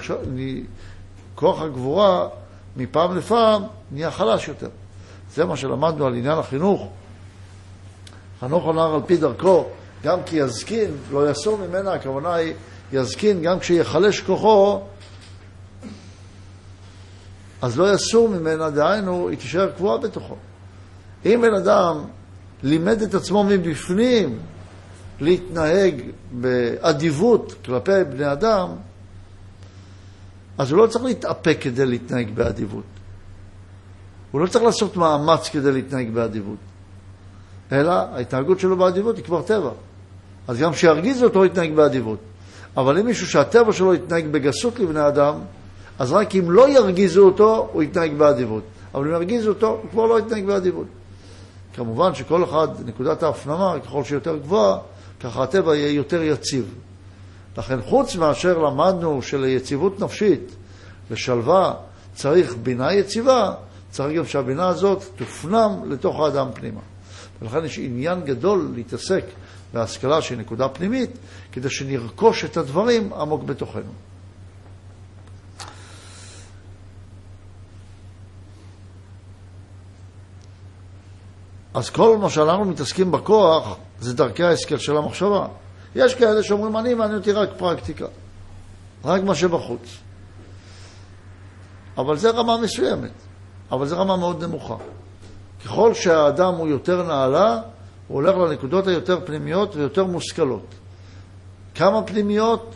כוח הגבורה מפעם לפעם נהיה חלש יותר. זה מה שלמדנו על עניין החינוך. חנוך הנער על פי דרכו, גם כי יזקין, לא יסור ממנה, הכוונה היא יזקין, גם כשיחלש כוחו, אז לא יסור ממנה, דהיינו, היא תישאר קבועה בתוכו. אם בן אדם לימד את עצמו מבפנים להתנהג באדיבות כלפי בני אדם, אז הוא לא צריך להתאפק כדי להתנהג באדיבות. הוא לא צריך לעשות מאמץ כדי להתנהג באדיבות. אלא ההתנהגות שלו באדיבות היא כבר טבע. אז גם שירגיז אותו יתנהג באדיבות. אבל אם מישהו שהטבע שלו יתנהג בגסות לבני אדם, אז רק אם לא ירגיזו אותו, הוא יתנהג באדיבות. אבל אם ירגיזו אותו, הוא כבר לא יתנהג באדיבות. כמובן שכל אחד, נקודת ההפנמה, ככל שיותר גבוהה, ככה הטבע יהיה יותר יציב. לכן חוץ מאשר למדנו שליציבות נפשית, לשלווה, צריך בינה יציבה, צריך גם שהבינה הזאת תופנם לתוך האדם פנימה. ולכן יש עניין גדול להתעסק בהשכלה שהיא נקודה פנימית, כדי שנרכוש את הדברים עמוק בתוכנו. אז כל מה שאנחנו מתעסקים בכוח, זה דרכי ההשכל של המחשבה. יש כאלה שאומרים, אני מעניין אותי רק פרקטיקה, רק מה שבחוץ. אבל זה רמה מסוימת, אבל זה רמה מאוד נמוכה. ככל שהאדם הוא יותר נעלה, הוא הולך לנקודות היותר פנימיות ויותר מושכלות. כמה פנימיות?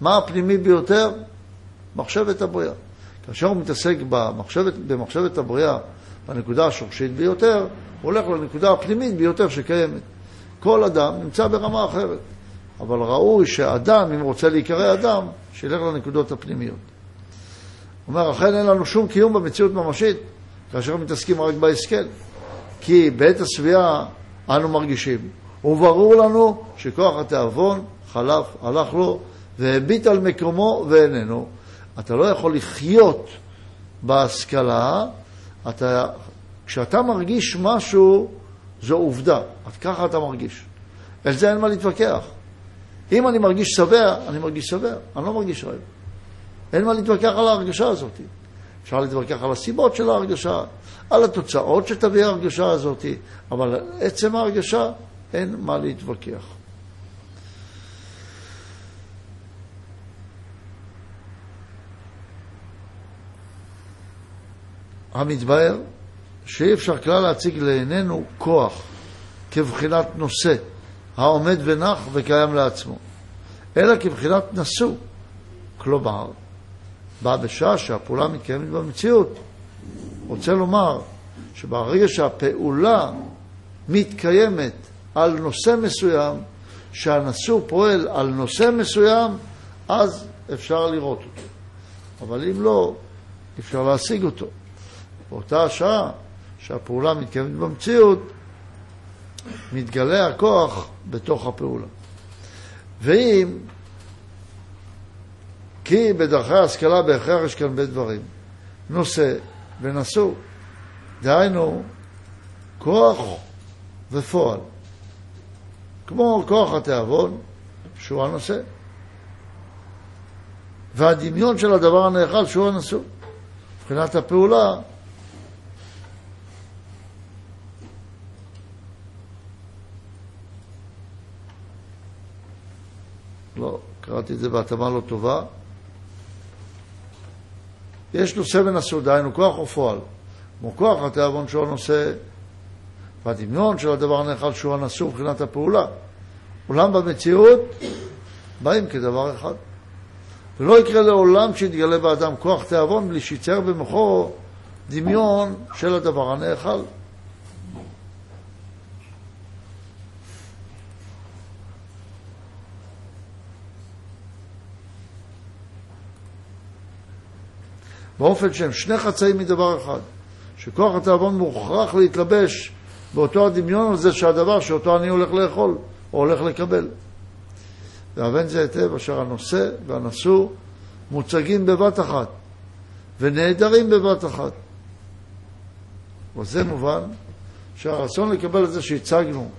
מה הפנימי ביותר? מחשבת הבריאה. כאשר הוא מתעסק במחשבת הבריאה, בנקודה השורשית ביותר, הוא הולך לנקודה הפנימית ביותר שקיימת. כל אדם נמצא ברמה אחרת, אבל ראוי שאדם, אם רוצה להיקרא אדם, שילך לנקודות הפנימיות. הוא אומר, אכן אין לנו שום קיום במציאות ממשית, כאשר מתעסקים רק בהשכל. כי בעת השביעה אנו מרגישים. וברור לנו שכוח התאבון חלף, הלך לו, והביט על מקומו ואיננו. אתה לא יכול לחיות בהשכלה. כשאתה מרגיש משהו, זו עובדה. ככה אתה מרגיש. על זה אין מה להתווכח. אם אני מרגיש שבע, אני מרגיש שבע. אני לא מרגיש רעב. אין מה להתווכח על ההרגשה הזאת. אפשר להתווכח על הסיבות של ההרגשה, על התוצאות שתביא ההרגשה הזאת, אבל עצם ההרגשה אין מה להתווכח. המתבהר שאי אפשר כלל להציג לעינינו כוח כבחינת נושא העומד ונח וקיים לעצמו, אלא כבחינת נשוא, כלומר בא בשעה שהפעולה מתקיימת במציאות. רוצה לומר שברגע שהפעולה מתקיימת על נושא מסוים, שהנשוא פועל על נושא מסוים, אז אפשר לראות אותו, אבל אם לא, אפשר להשיג אותו. באותה השעה שהפעולה מתקיימת במציאות, מתגלה הכוח בתוך הפעולה. ואם כי בדרכי ההשכלה בהכרח יש כאן בית דברים, נושא ונשוא, דהיינו כוח ופועל, כמו כוח התיאבון שהוא הנושא, והדמיון של הדבר הנאכל שהוא הנשוא. מבחינת הפעולה לא, קראתי את זה בהתאמה לא טובה. יש נושא ונשוא, דהיינו כוח ופועל, כמו כוח התיאבון שהוא הנושא, והדמיון של הדבר הנאכל שהוא הנשוא מבחינת הפעולה. אולם במציאות באים כדבר אחד, ולא יקרה לעולם שיתגלה באדם כוח תיאבון בלי שיצר במוחו דמיון של הדבר הנאכל. באופן שהם שני חצאים מדבר אחד, שכוח התיאבון מוכרח להתלבש באותו הדמיון הזה שהדבר שאותו אני הולך לאכול או הולך לקבל. והבן זה היטב אשר הנושא והנשוא מוצגים בבת אחת ונעדרים בבת אחת, וזה מובן שהרצון לקבל את זה שהצגנו,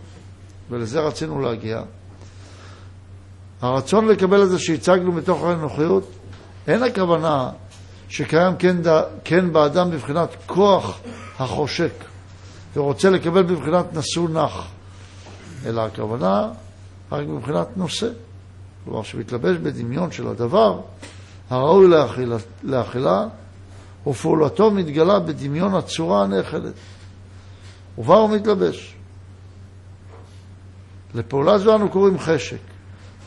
ולזה רצינו להגיע, הרצון לקבל את זה שהצגנו מתוך הנוחיות, אין הכוונה שקיים כן באדם בבחינת כוח החושק ורוצה לקבל בבחינת נשוא נח, אלא הכוונה רק בבחינת נושא, כלומר שמתלבש בדמיון של הדבר הראוי לאכילה, ופעולתו מתגלה בדמיון הצורה הנאכלת, ובה הוא מתלבש. לפעולה זו אנו קוראים חשק,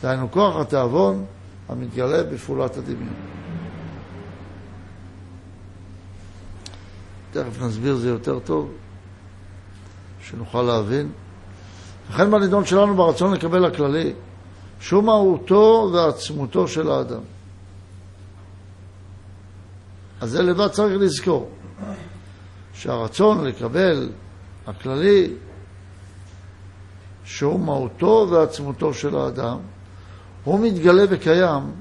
דהיינו כוח התיאבון המתגלה בפעולת הדמיון. תכף נסביר זה יותר טוב, שנוכל להבין. לכן בנידון שלנו ברצון לקבל הכללי, שום מהותו ועצמותו של האדם. אז זה לבד צריך לזכור, שהרצון לקבל הכללי, שהוא מהותו ועצמותו של האדם, הוא מתגלה וקיים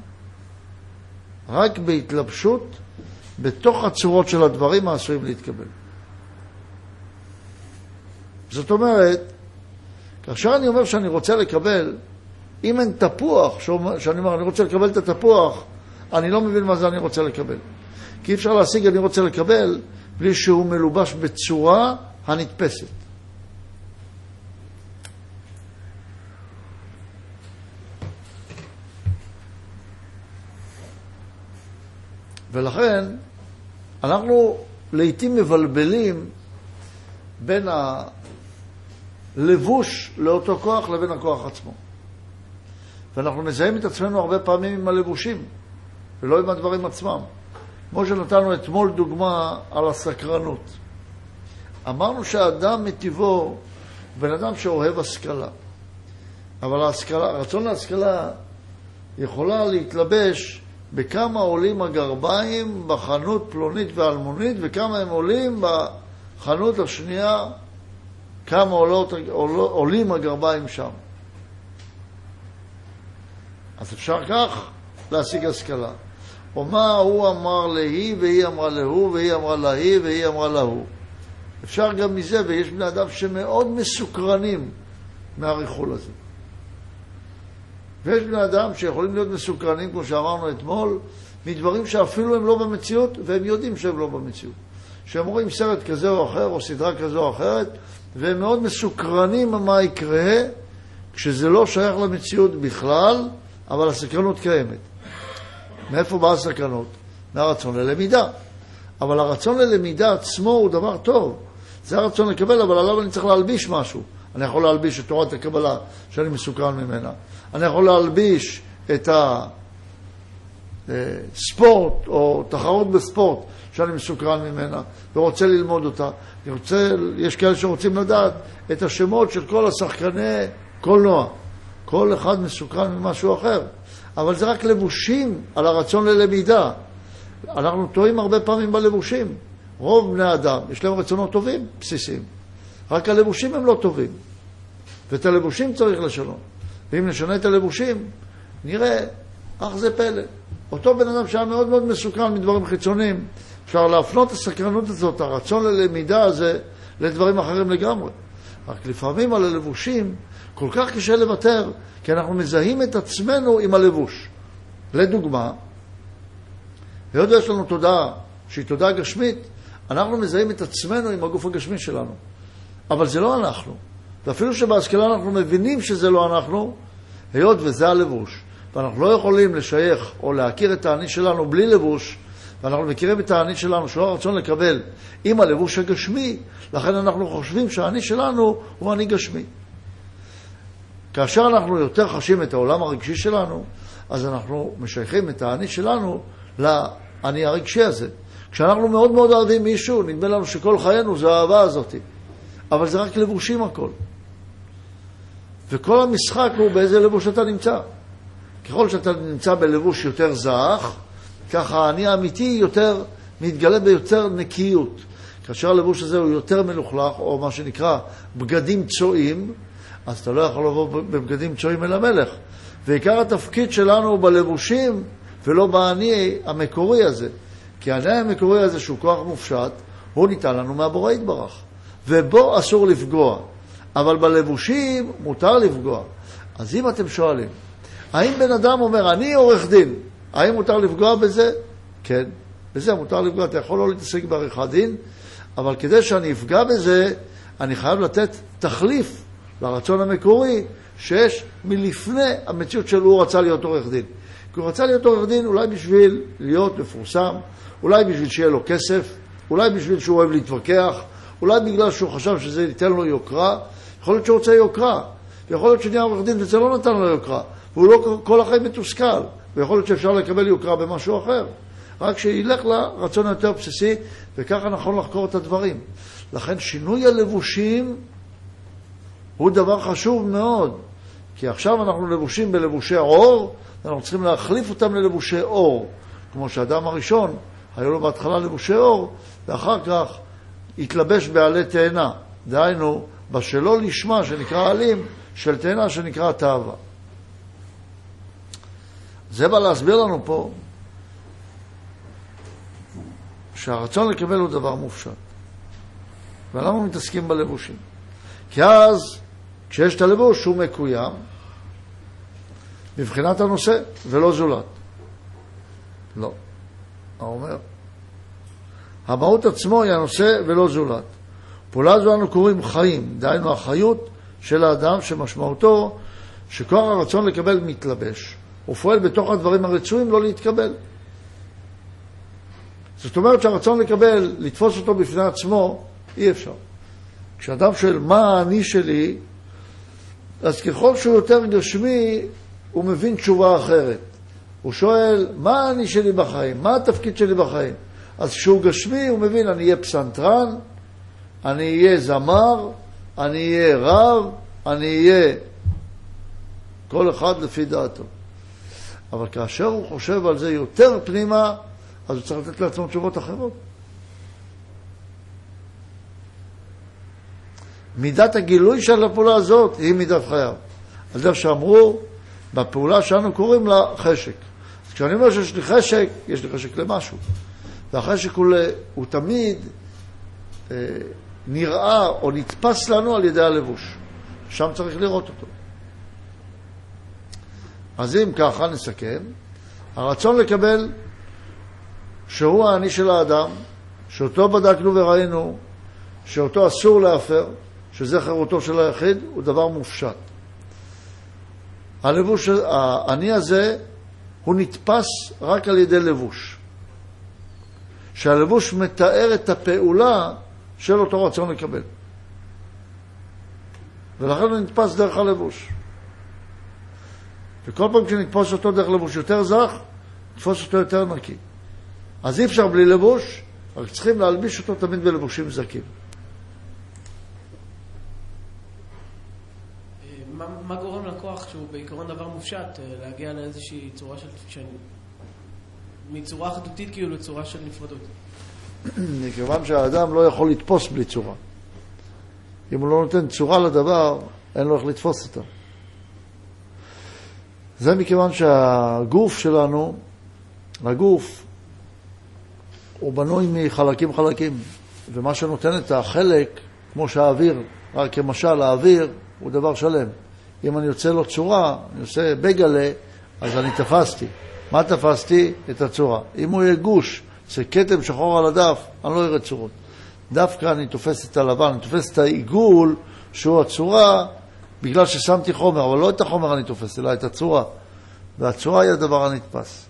רק בהתלבשות בתוך הצורות של הדברים העשויים להתקבל. זאת אומרת, כאשר אני אומר שאני רוצה לקבל, אם אין תפוח, שאני אומר אני רוצה לקבל את התפוח, אני לא מבין מה זה אני רוצה לקבל. כי אפשר להשיג אני רוצה לקבל בלי שהוא מלובש בצורה הנתפסת. ולכן אנחנו לעתים מבלבלים בין הלבוש לאותו כוח לבין הכוח עצמו, ואנחנו מזהים את עצמנו הרבה פעמים עם הלבושים ולא עם הדברים עצמם. כמו שנתנו אתמול דוגמה על הסקרנות, אמרנו שהאדם מטבעו בן אדם שאוהב השכלה, אבל הרצון להשכלה יכולה להתלבש בכמה עולים הגרביים בחנות פלונית ואלמונית, וכמה הם עולים בחנות השנייה, כמה עולים הגרביים שם. אז אפשר כך להשיג השכלה. או מה הוא אמר להיא, והיא אמרה להוא, והיא אמרה להיא, והיא אמרה להוא. אפשר גם מזה, ויש בני אדם שמאוד מסוקרנים מהריחול הזה. ויש בני אדם שיכולים להיות מסוקרנים, כמו שאמרנו אתמול, מדברים שאפילו הם לא במציאות, והם יודעים שהם לא במציאות. שהם רואים סרט כזה או אחר, או סדרה כזו או אחרת, והם מאוד מסוקרנים מה יקרה, כשזה לא שייך למציאות בכלל, אבל הסקרנות קיימת. מאיפה באה הסקרנות? מהרצון ללמידה. אבל הרצון ללמידה עצמו הוא דבר טוב. זה הרצון לקבל, אבל עליו אני צריך להלביש משהו. אני יכול להלביש את תורת הקבלה שאני מסוכן ממנה. אני יכול להלביש את הספורט או תחרות בספורט שאני מסוכן ממנה ורוצה ללמוד אותה. יש כאלה שרוצים לדעת את השמות של כל השחקני קולנוע. כל אחד מסוכן ממשהו אחר. אבל זה רק לבושים על הרצון ללמידה. אנחנו טועים הרבה פעמים בלבושים. רוב בני אדם יש להם רצונות טובים, בסיסיים. רק הלבושים הם לא טובים. ואת הלבושים צריך לשנות. ואם נשנה את הלבושים, נראה, אך זה פלא. אותו בן אדם שהיה מאוד מאוד מסוכן מדברים חיצוניים, אפשר להפנות את הסקרנות הזאת, הרצון ללמידה הזה, לדברים אחרים לגמרי. רק לפעמים על הלבושים כל כך קשה לוותר, כי אנחנו מזהים את עצמנו עם הלבוש. לדוגמה, היות ויש לנו תודעה, שהיא תודעה גשמית, אנחנו מזהים את עצמנו עם הגוף הגשמי שלנו. אבל זה לא אנחנו. ואפילו שבהשכלה אנחנו מבינים שזה לא אנחנו, היות וזה הלבוש. ואנחנו לא יכולים לשייך או להכיר את העני שלנו בלי לבוש, ואנחנו מכירים את העני שלנו שלא הרצון לקבל עם הלבוש הגשמי, לכן אנחנו חושבים שהעני שלנו הוא עני גשמי. כאשר אנחנו יותר חשים את העולם הרגשי שלנו, אז אנחנו משייכים את העני שלנו לעני הרגשי הזה. כשאנחנו מאוד מאוד אוהבים מישהו, נדמה לנו שכל חיינו זה האהבה הזאת. אבל זה רק לבושים הכל. וכל המשחק הוא באיזה לבוש אתה נמצא. ככל שאתה נמצא בלבוש יותר זך, ככה העני האמיתי יותר מתגלה ביותר נקיות. כאשר הלבוש הזה הוא יותר מלוכלך, או מה שנקרא בגדים צועים, אז אתה לא יכול לבוא בבגדים צועים אל המלך. ועיקר התפקיד שלנו הוא בלבושים, ולא בעני המקורי הזה. כי העני המקורי הזה, שהוא כוח מופשט, הוא ניתן לנו מהבורא יתברך. ובו אסור לפגוע. אבל בלבושים מותר לפגוע. אז אם אתם שואלים, האם בן אדם אומר, אני עורך דין, האם מותר לפגוע בזה? כן, בזה מותר לפגוע. אתה יכול לא להתעסק בעריכת דין, אבל כדי שאני אפגע בזה, אני חייב לתת תחליף לרצון המקורי שיש מלפני המציאות שלו. הוא רצה להיות עורך דין. כי הוא רצה להיות עורך דין אולי בשביל להיות מפורסם, אולי בשביל שיהיה לו כסף, אולי בשביל שהוא אוהב להתווכח, אולי בגלל שהוא חשב שזה ייתן לו יוקרה. יכול להיות שהוא רוצה יוקרה, ויכול להיות שנהיה עורך דין וזה לא נתן לו יוקרה, והוא לא כל החיים מתוסכל, ויכול להיות שאפשר לקבל יוקרה במשהו אחר, רק שילך לרצון יותר בסיסי, וככה נכון לחקור את הדברים. לכן שינוי הלבושים הוא דבר חשוב מאוד, כי עכשיו אנחנו לבושים בלבושי אור, אנחנו צריכים להחליף אותם ללבושי אור, כמו שהאדם הראשון, היה לו בהתחלה לבושי אור, ואחר כך התלבש בעלי תאנה, דהיינו, בשלו לשמה שנקרא עלים, של תאנה שנקרא תאווה. זה בא להסביר לנו פה, שהרצון לקבל הוא דבר מופשט. ולמה מתעסקים בלבושים? כי אז, כשיש את הלבוש, הוא מקוים מבחינת הנושא, ולא זולת. לא. הוא אומר, המהות עצמו היא הנושא ולא זולת. פעולה זו אנו קוראים חיים, דהיינו החיות של האדם, שמשמעותו שכוח הרצון לקבל מתלבש. הוא פועל בתוך הדברים הרצויים לא להתקבל. זאת אומרת שהרצון לקבל, לתפוס אותו בפני עצמו, אי אפשר. כשאדם שואל מה האני שלי, אז ככל שהוא יותר גשמי, הוא מבין תשובה אחרת. הוא שואל מה האני שלי בחיים, מה התפקיד שלי בחיים. אז כשהוא גשמי הוא מבין, אני אהיה פסנתרן, אני אהיה זמר, אני אהיה רב, אני אהיה כל אחד לפי דעתו. אבל כאשר הוא חושב על זה יותר פנימה, אז הוא צריך לתת לעצמו תשובות אחרות. מידת הגילוי של הפעולה הזאת היא מידת חייו. על דרך שאמרו, בפעולה שאנו קוראים לה חשק. אז כשאני אומר שיש לי חשק, יש לי חשק למשהו. והחשק הוא תמיד נראה או נתפס לנו על ידי הלבוש. שם צריך לראות אותו. אז אם ככה נסכם, הרצון לקבל שהוא האני של האדם, שאותו בדקנו וראינו, שאותו אסור להפר, שזה חירותו של היחיד, הוא דבר מופשט. הלבוש, העני הזה, הוא נתפס רק על ידי לבוש. שהלבוש מתאר את הפעולה של אותו רצון לקבל. ולכן הוא נתפס דרך הלבוש. וכל פעם כשנתפוס אותו דרך לבוש יותר זך, נתפוס אותו יותר נקי. אז אי אפשר בלי לבוש, רק צריכים להלביש אותו תמיד בלבושים זכים. מה גורם לכוח שהוא בעיקרון דבר מופשט, להגיע לאיזושהי צורה של... מצורה אחדותית כאילו לצורה של נפרדות? מכיוון שהאדם לא יכול לתפוס בלי צורה. אם הוא לא נותן צורה לדבר, אין לו איך לתפוס אותה. זה מכיוון שהגוף שלנו, הגוף, הוא בנוי מחלקים חלקים. ומה שנותן את החלק, כמו שהאוויר, רק כמשל האוויר, הוא דבר שלם. אם אני יוצא לו צורה, אני עושה בגלה, אז אני תפסתי. מה תפסתי? את הצורה. אם הוא יהיה גוש, זה כתם שחור על הדף, אני לא אראה צורות. דווקא אני תופס את הלבן, אני תופס את העיגול שהוא הצורה, בגלל ששמתי חומר, אבל לא את החומר אני תופס, אלא את הצורה. והצורה היא הדבר הנתפס.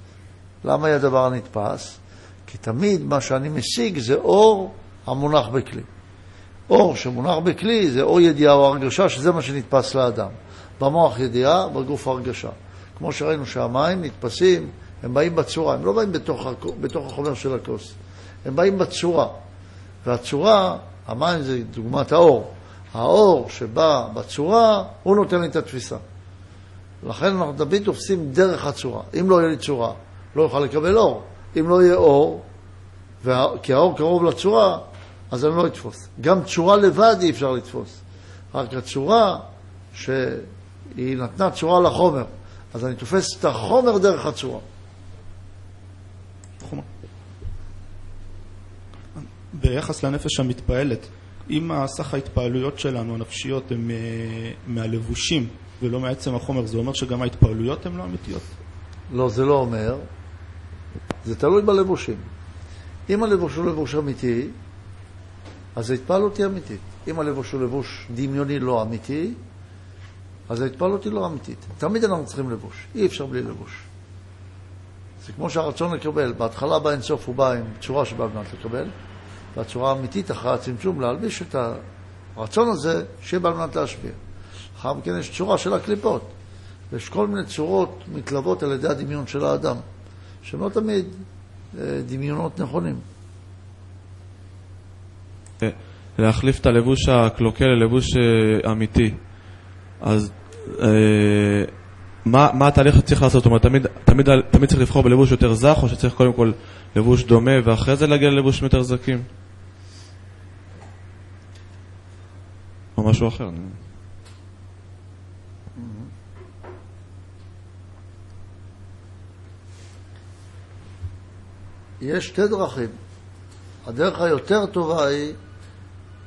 למה היא הדבר הנתפס? כי תמיד מה שאני משיג זה אור המונח בכלי. אור שמונח בכלי זה או ידיעה או הרגשה, שזה מה שנתפס לאדם. במוח ידיעה, בגוף הרגשה. כמו שראינו שהמים נתפסים, הם באים בצורה, הם לא באים בתוך החומר של הכוס. הם באים בצורה. והצורה, המים זה דוגמת האור. האור שבא בצורה, הוא נותן לי את התפיסה. לכן אנחנו דבי תופסים דרך הצורה. אם לא יהיה לי צורה, לא יוכל לקבל אור. אם לא יהיה אור, כי האור קרוב לצורה, אז אני לא אתפוס. גם צורה לבד אי אפשר לתפוס. רק הצורה שהיא נתנה צורה לחומר. אז אני תופס את החומר דרך הצורה. חומר. ביחס לנפש המתפעלת, אם הסך ההתפעלויות שלנו, הנפשיות, הן מהלבושים ולא מעצם החומר, זה אומר שגם ההתפעלויות הן לא אמיתיות? לא, זה לא אומר. זה תלוי בלבושים. אם הלבוש הוא לבוש אמיתי, אז ההתפעלות היא אמיתית. אם הלבוש הוא לבוש דמיוני לא אמיתי, אז ההתפעלות היא לא אמיתית. תמיד אנחנו צריכים לבוש. אי אפשר בלי לבוש. זה כמו שהרצון לקבל. בהתחלה באינסוף הוא בא עם צורה שבא בנת לקבל, והצורה האמיתית אחרי הצמצום להלביש את הרצון הזה שבא בנת להשפיע. אחר מכן יש צורה של הקליפות. יש כל מיני צורות מתלוות על ידי הדמיון של האדם, שהם לא תמיד דמיונות נכונים. להחליף את הלבוש הקלוקל ללבוש אמיתי. אז מה התהליך צריך לעשות? זאת אומרת, תמיד צריך לבחור בלבוש יותר זך, או שצריך קודם כל לבוש דומה, ואחרי זה להגיע ללבוש יותר זכים? או משהו אחר. יש שתי דרכים. הדרך היותר טובה היא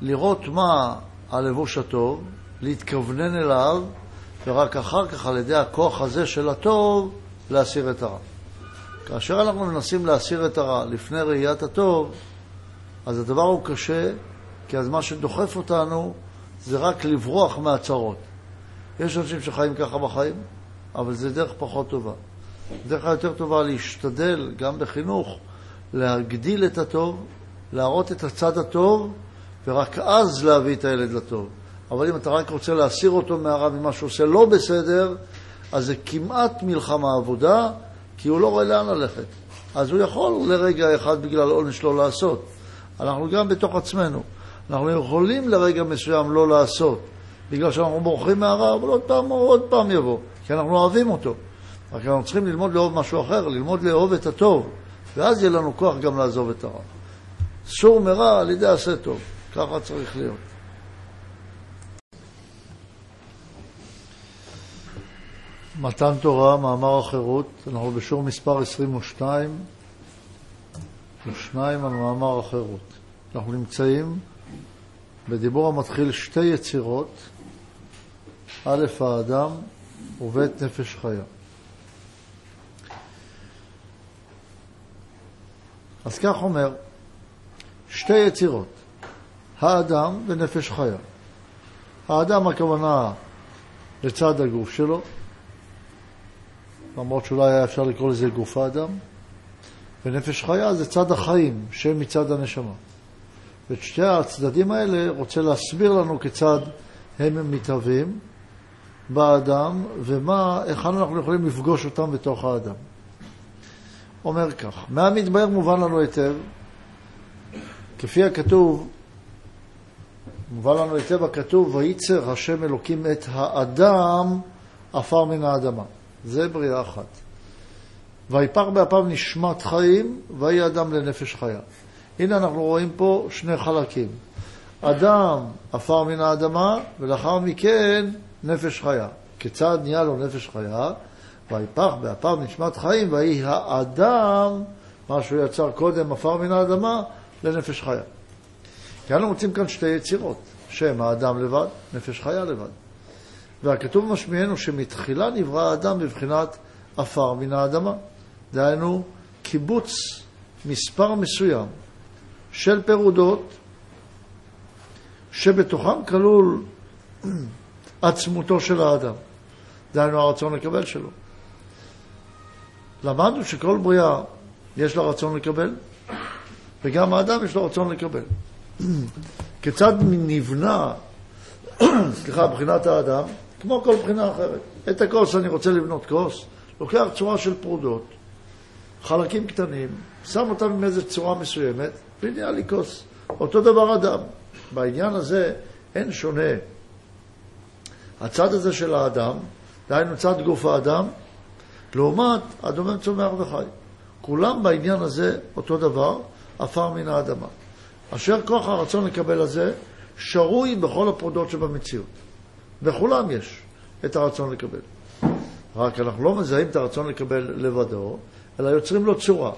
לראות מה הלבוש הטוב, להתכוונן אליו, ורק אחר כך על ידי הכוח הזה של הטוב להסיר את הרע. כאשר אנחנו מנסים להסיר את הרע לפני ראיית הטוב, אז הדבר הוא קשה, כי אז מה שדוחף אותנו זה רק לברוח מהצרות. יש אנשים שחיים ככה בחיים, אבל זה דרך פחות טובה. דרך היותר טובה להשתדל גם בחינוך להגדיל את הטוב, להראות את הצד הטוב, ורק אז להביא את הילד לטוב. אבל אם אתה רק רוצה להסיר אותו מהרע ממה שעושה לא בסדר, אז זה כמעט מלחמה עבודה, כי הוא לא רואה לאן ללכת. אז הוא יכול לרגע אחד בגלל עונש לא לעשות. אנחנו גם בתוך עצמנו. אנחנו יכולים לרגע מסוים לא לעשות, בגלל שאנחנו בורחים מהרע, אבל עוד פעם יבוא, כי אנחנו אוהבים אותו. רק אנחנו צריכים ללמוד לאהוב משהו אחר, ללמוד לאהוב את הטוב, ואז יהיה לנו כוח גם לעזוב את הרע. סור מרע על ידי עשה טוב. ככה צריך להיות. מתן תורה, מאמר החירות, אנחנו בשיעור מספר 22, ושניים על מאמר החירות. אנחנו נמצאים בדיבור המתחיל שתי יצירות, א' האדם ובית נפש חיה. אז כך אומר, שתי יצירות, האדם ונפש חיה. האדם הכוונה לצד הגוף שלו, למרות שאולי היה אפשר לקרוא לזה גוף האדם, ונפש חיה זה צד החיים שמצד הנשמה. ואת שתי הצדדים האלה רוצה להסביר לנו כיצד הם מתהווים באדם, ואיך אנחנו יכולים לפגוש אותם בתוך האדם. אומר כך, מהמתבהר מובן לנו היטב, כפי הכתוב, מובן לנו היטב הכתוב, וייצר השם אלוקים את האדם עפר מן האדמה. זה בריאה אחת. ויפח באפיו נשמת חיים, ויהי אדם לנפש חיה. הנה אנחנו רואים פה שני חלקים. אדם עפר מן האדמה, ולאחר מכן נפש חיה. כיצד נהיה לו נפש חיה? ויפח באפיו נשמת חיים, ויהי האדם, מה שהוא יצר קודם, עפר מן האדמה, לנפש חיה. כי אנחנו מוצאים כאן שתי יצירות, שם האדם לבד, נפש חיה לבד. והכתוב משמיענו שמתחילה נברא האדם בבחינת עפר מן האדמה. דהיינו, קיבוץ מספר מסוים של פירודות, שבתוכם כלול עצמותו של האדם. דהיינו, הרצון לקבל שלו. למדנו שכל בריאה יש לה רצון לקבל, וגם האדם יש לו רצון לקבל. כיצד נבנה, סליחה, בחינת האדם, כמו כל בחינה אחרת. את הכוס, אני רוצה לבנות כוס, לוקח צורה של פרודות, חלקים קטנים, שם אותם עם איזו צורה מסוימת, ונהיה לי כוס. אותו דבר אדם. בעניין הזה אין שונה. הצד הזה של האדם, דהיינו צד גוף האדם, לעומת הדומם צומח וחי. כולם בעניין הזה אותו דבר, עפר מן האדמה. אשר כוח הרצון לקבל הזה, שרוי בכל הפרודות שבמציאות. בכולם יש את הרצון לקבל. רק אנחנו לא מזהים את הרצון לקבל לבדו, אלא יוצרים לו צורה.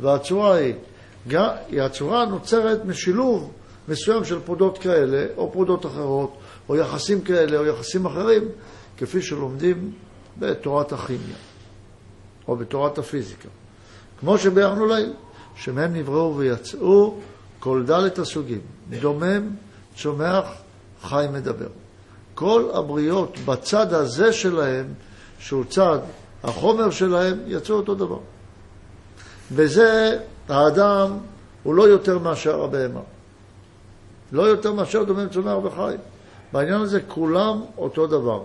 והצורה היא הצורה נוצרת משילוב מסוים של פרודות כאלה, או פרודות אחרות, או יחסים כאלה, או יחסים אחרים, כפי שלומדים בתורת הכימיה, או בתורת הפיזיקה. כמו שביארנו להם, שמהם נבראו ויצאו כל דלת הסוגים, דומם, צומח, חי מדבר. כל הבריות בצד הזה שלהם, שהוא צד החומר שלהם, יצאו אותו דבר. וזה האדם הוא לא יותר מאשר הבהמה. לא יותר מאשר דומם, צומח וחי. בעניין הזה כולם אותו דבר.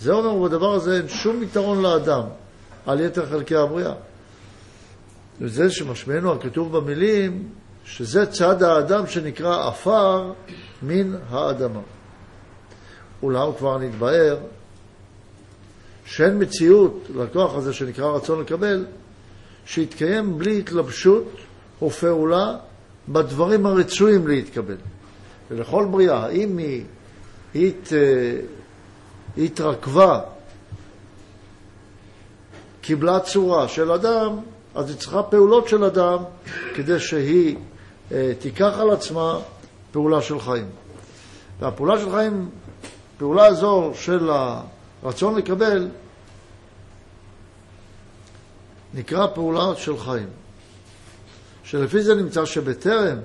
זה אומר, ובדבר הזה אין שום יתרון לאדם על יתר חלקי הבריאה. וזה שמשמענו הכתוב במילים, שזה צד האדם שנקרא עפר מן האדמה. אולם כבר נתבהר שאין מציאות לכוח הזה שנקרא רצון לקבל, שיתקיים בלי התלבשות ופעולה בדברים הרצויים להתקבל. ולכל בריאה, אם היא התרכבה, קיבלה צורה של אדם, אז היא צריכה פעולות של אדם כדי שהיא תיקח על עצמה פעולה של חיים. והפעולה של חיים, פעולה הזו של הרצון לקבל, נקרא פעולה של חיים. שלפי זה נמצא שבטרם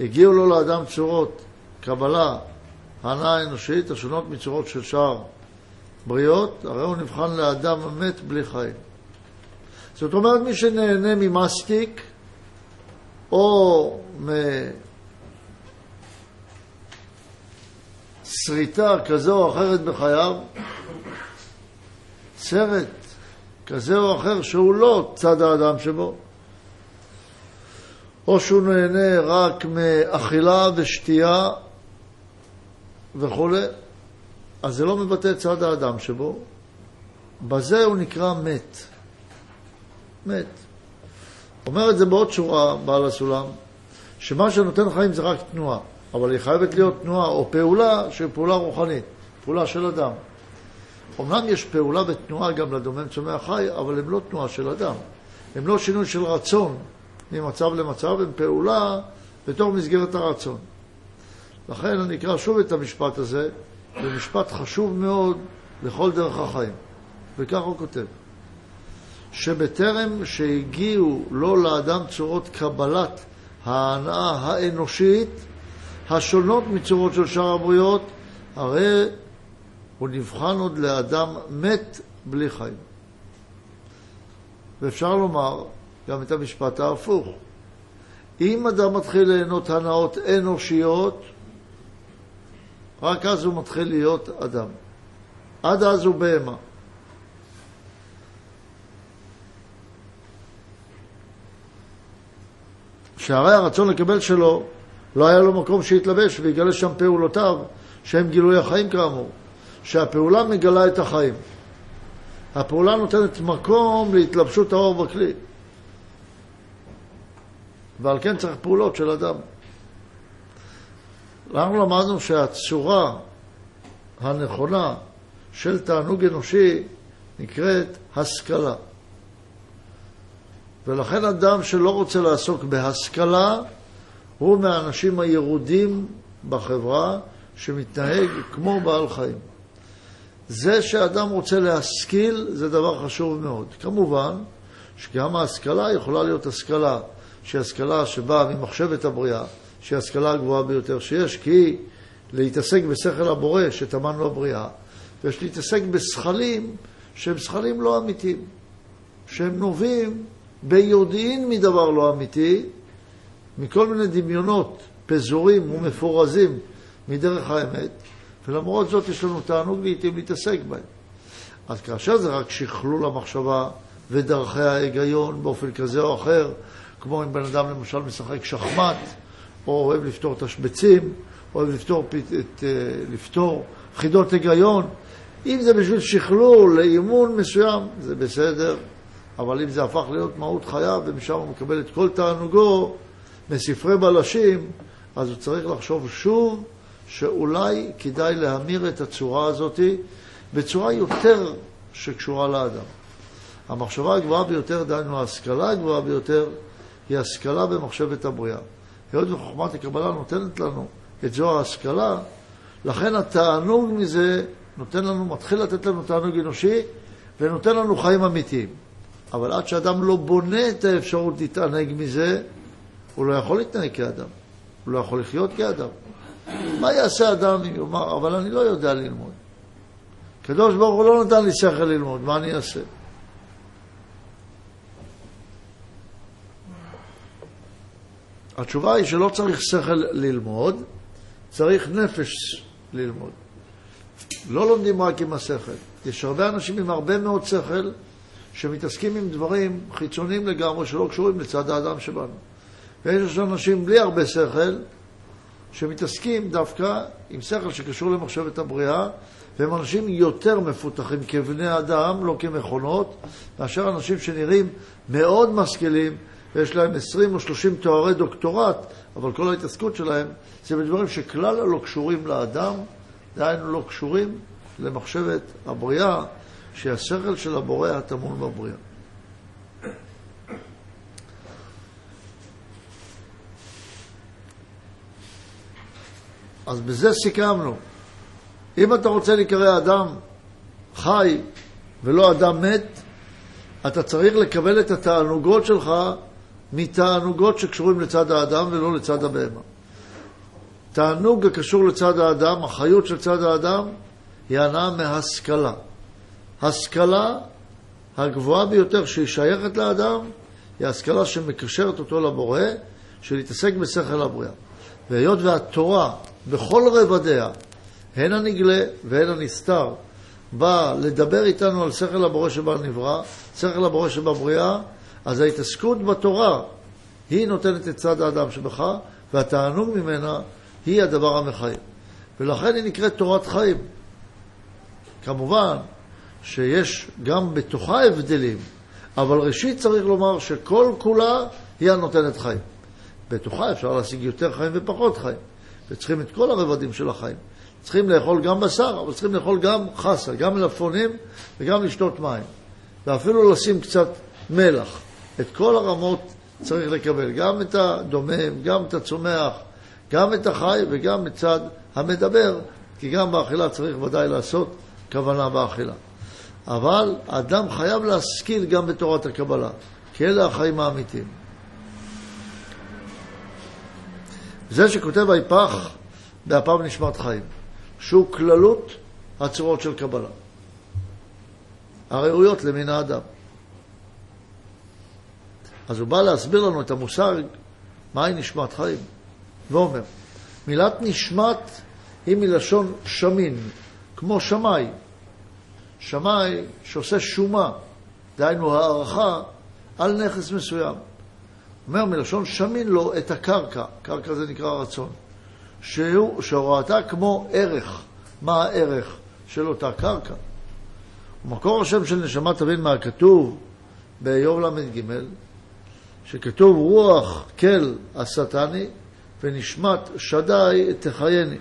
הגיעו לו לאדם צורות קבלה, הנאה האנושית, השונות מצורות של שאר בריאות, הרי הוא נבחן לאדם מת בלי חיים. זאת אומרת, מי שנהנה ממסטיק, או מסריטה כזו או אחרת בחייו, סרט כזה או אחר שהוא לא צד האדם שבו, או שהוא נהנה רק מאכילה ושתייה וכו', אז זה לא מבטא צד האדם שבו, בזה הוא נקרא מת. מת. אומר את זה בעוד שורה בעל הסולם, שמה שנותן חיים זה רק תנועה, אבל היא חייבת להיות תנועה או פעולה שהיא פעולה רוחנית, פעולה של אדם. אמנם יש פעולה ותנועה גם לדומם צומח חי, אבל הם לא תנועה של אדם. הם לא שינוי של רצון ממצב למצב, הם פעולה בתור מסגרת הרצון. לכן אני אקרא שוב את המשפט הזה, זה משפט חשוב מאוד לכל דרך החיים. וכך הוא כותב. שבטרם שהגיעו לא לאדם צורות קבלת ההנאה האנושית, השונות מצורות של שאר הבריות, הרי הוא נבחן עוד לאדם מת בלי חיים. ואפשר לומר גם את המשפט ההפוך. אם אדם מתחיל ליהנות הנאות אנושיות, רק אז הוא מתחיל להיות אדם. עד אז הוא בהמה. שהרי הרצון לקבל שלו, לא היה לו מקום שהתלבש ויגלה שם פעולותיו, שהם גילוי החיים כאמור. שהפעולה מגלה את החיים. הפעולה נותנת מקום להתלבשות האור בכלי. ועל כן צריך פעולות של אדם. אנחנו למדנו שהצורה הנכונה של תענוג אנושי נקראת השכלה. ולכן אדם שלא רוצה לעסוק בהשכלה הוא מהאנשים הירודים בחברה שמתנהג כמו בעל חיים. זה שאדם רוצה להשכיל זה דבר חשוב מאוד. כמובן שגם ההשכלה יכולה להיות השכלה שהיא השכלה שבאה ממחשבת הבריאה, שהיא השכלה הגבוהה ביותר שיש, כי להתעסק בשכל הבורא שתמן לו הבריאה, ויש להתעסק בשכלים שהם שכלים לא אמיתיים, שהם נובעים ביודעין מדבר לא אמיתי, מכל מיני דמיונות פזורים ומפורזים מדרך האמת, ולמרות זאת יש לנו תענוג לעתים להתעסק בהם. אז כאשר זה רק שכלול המחשבה ודרכי ההיגיון באופן כזה או אחר, כמו אם בן אדם למשל משחק שחמט, או אוהב לפתור תשבצים, אוהב לפתור חידות היגיון, אם זה בשביל שכלול לאימון מסוים, זה בסדר. אבל אם זה הפך להיות מהות חיה, ומשם הוא מקבל את כל תענוגו מספרי בלשים, אז הוא צריך לחשוב שוב שאולי כדאי להמיר את הצורה הזאת בצורה יותר שקשורה לאדם. המחשבה הגבוהה ביותר, דהיינו ההשכלה הגבוהה ביותר, היא השכלה במחשבת הבריאה. היות וחוכמת הקבלה נותנת לנו את זו ההשכלה, לכן התענוג מזה נותן לנו, מתחיל לתת לנו תענוג אנושי, ונותן לנו חיים אמיתיים. אבל עד שאדם לא בונה את האפשרות להתענג מזה, הוא לא יכול להתנהג כאדם. הוא לא יכול לחיות כאדם. מה יעשה אדם? הוא אומר, אבל אני לא יודע ללמוד. הקדוש ברוך הוא לא נתן לי שכל ללמוד, מה אני אעשה? התשובה היא שלא צריך שכל ללמוד, צריך נפש ללמוד. לא לומדים רק עם השכל. יש הרבה אנשים עם הרבה מאוד שכל, שמתעסקים עם דברים חיצוניים לגמרי שלא קשורים לצד האדם שבנו. ויש אנשים בלי הרבה שכל שמתעסקים דווקא עם שכל שקשור למחשבת הבריאה, והם אנשים יותר מפותחים כבני אדם, לא כמכונות, מאשר אנשים שנראים מאוד משכילים, ויש להם 20 או 30 תוארי דוקטורט, אבל כל ההתעסקות שלהם זה בדברים שכלל לא קשורים לאדם, דהיינו לא קשורים למחשבת הבריאה, שהשכל של הבורא הטמון בבריאה. אז בזה סיכמנו. אם אתה רוצה לקרוא אדם חי ולא אדם מת, אתה צריך לקבל את התענוגות שלך מתענוגות שקשורים לצד האדם ולא לצד הבהמה. תענוג הקשור לצד האדם, החיות של צד האדם, היא הנאה מהשכלה. השכלה הגבוהה ביותר שהיא שייכת לאדם היא השכלה שמקשרת אותו לבורא, שלהתעסק בשכל הבריאה. והיות והתורה בכל רבדיה, הן הנגלה והן הנסתר, באה לדבר איתנו על שכל הבורא שבה נברא, שכל הבורא שבה בריאה, אז ההתעסקות בתורה היא נותנת את צד האדם שבך, והתענוג ממנה היא הדבר המחיים. ולכן היא נקראת תורת חיים. כמובן שיש גם בתוכה הבדלים, אבל ראשית צריך לומר שכל כולה היא הנותנת חיים. בתוכה אפשר להשיג יותר חיים ופחות חיים, וצריכים את כל הרבדים של החיים. צריכים לאכול גם בשר, אבל צריכים לאכול גם חסה, גם מלפפונים וגם לשתות מים, ואפילו לשים קצת מלח. את כל הרמות צריך לקבל, גם את הדומם, גם את הצומח, גם את החי וגם את צד המדבר, כי גם באכילה צריך ודאי לעשות כוונה באכילה. אבל האדם חייב להשכיל גם בתורת הקבלה, כי אלה החיים האמיתיים. זה שכותב היפח, בהפעם נשמת חיים, שהוא כללות הצורות של קבלה הראויות למין האדם. אז הוא בא להסביר לנו את המושג מהי נשמת חיים, ואומר מילת נשמת היא מלשון שמין, כמו שמאי. שמאי שעושה שומה, דהיינו הערכה על נכס מסוים, אומר מלשון שמין לו את הקרקע, קרקע זה נקרא רצון, שהוראתה כמו ערך. מה הערך של אותה קרקע? ומקור השם של נשמה תבין מהכתוב באיוב למד ג', שכתוב רוח כל השטני ונשמת שדי תחייני.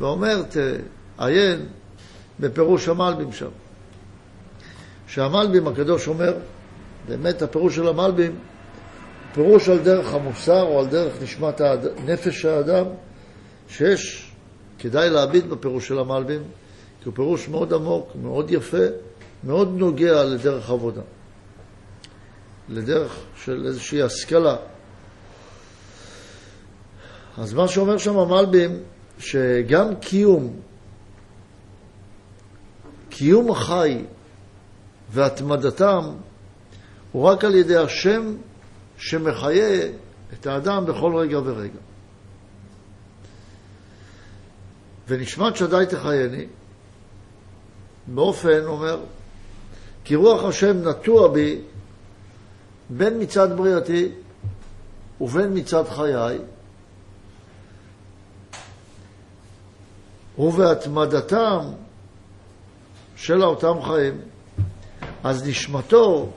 ואומר תעיין בפירוש המלבים שם, שהמלבים הקדוש אומר, באמת הפירוש של המלבים פירוש על דרך המוסר או על דרך נשמת נפש האדם, שיש כדאי להביט בפירוש של המלבים, כי הוא פירוש מאוד עמוק, מאוד יפה, מאוד נוגע לדרך עבודה, לדרך של איזושהי השכלה. אז מה שאומר שם המלבים, שגם קיום החי והתמדתם הוא רק על ידי השם שמחיה את האדם בכל רגע ורגע. ונשמת שדי תחייני באופן אומר כי רוח השם נטוע בי בין מצד בריאתי ובין מצד חיי, ובהתמדתם של אותם חיים אז נשמתו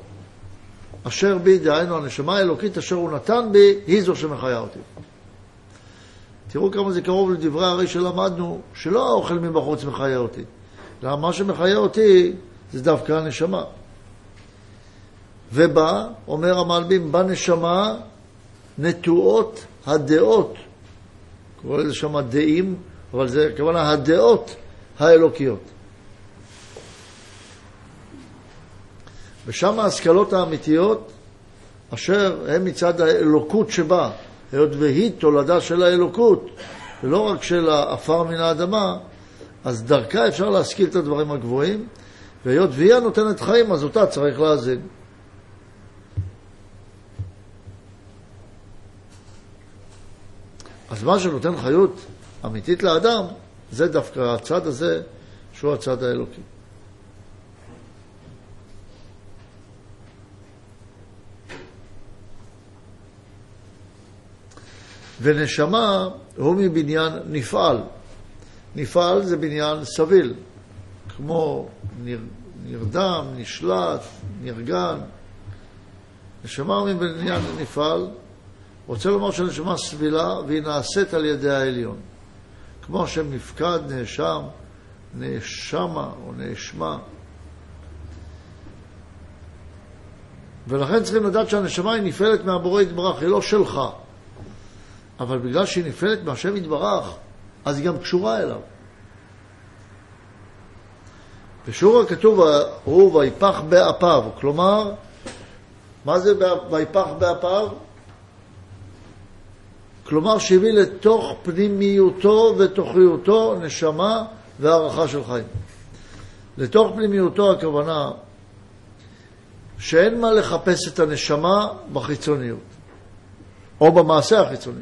אשר בי, דהיינו הנשמה האלוקית אשר הוא נתן בי, היא זו שמחיה אותי. תראו כמה זה קרוב לדברי הרי שלמדנו, שלא האוכל מבחוץ מחיה אותי, אלא מה שמחיה אותי זה דווקא הנשמה. ובה, אומר המלבים, בנשמה נטועות הדעות, קורא לזה שם דעים, אבל זה כוונה הדעות האלוקיות. ושם ההשכלות האמיתיות אשר הם מצד האלוקות שבה, היות והיא תולדה של האלוקות ולא רק של האפר מן האדמה, אז דרכה אפשר להשכיל את הדברים הגבוהים, והיות והיא הנותנת חיים אז אותה צריך להזין. אז מה שנותן חיות אמיתית לאדם זה דווקא הצד הזה שהוא הצד האלוקי. ונשמה הוא מבניין נפעל. נפעל זה בניין סביל, כמו נרדם, נשלט, נרגן. נשמה הוא מבניין נפעל. רוצה לומר שנשמה סבילה והיא נעשית על ידי העליון, כמו שמפקד נאשם, נאשמה או נאשמה. ולכן צריכים לדעת שהנשמה היא נפעלת מהבורא יתברך, היא לא שלך, אבל בגלל שהיא נפעלת מהשם יתברך אז היא גם קשורה אליו. בשורה הכתוב הוא ויפח באפיו, כלומר מה זה ויפח באפיו? כלומר שהביא לתוך פנימיותו ותוכיותו נשמה והערכה של חיים. לתוך פנימיותו הכוונה שאין מה לחפש את הנשמה בחיצוניות או במעשה החיצוני,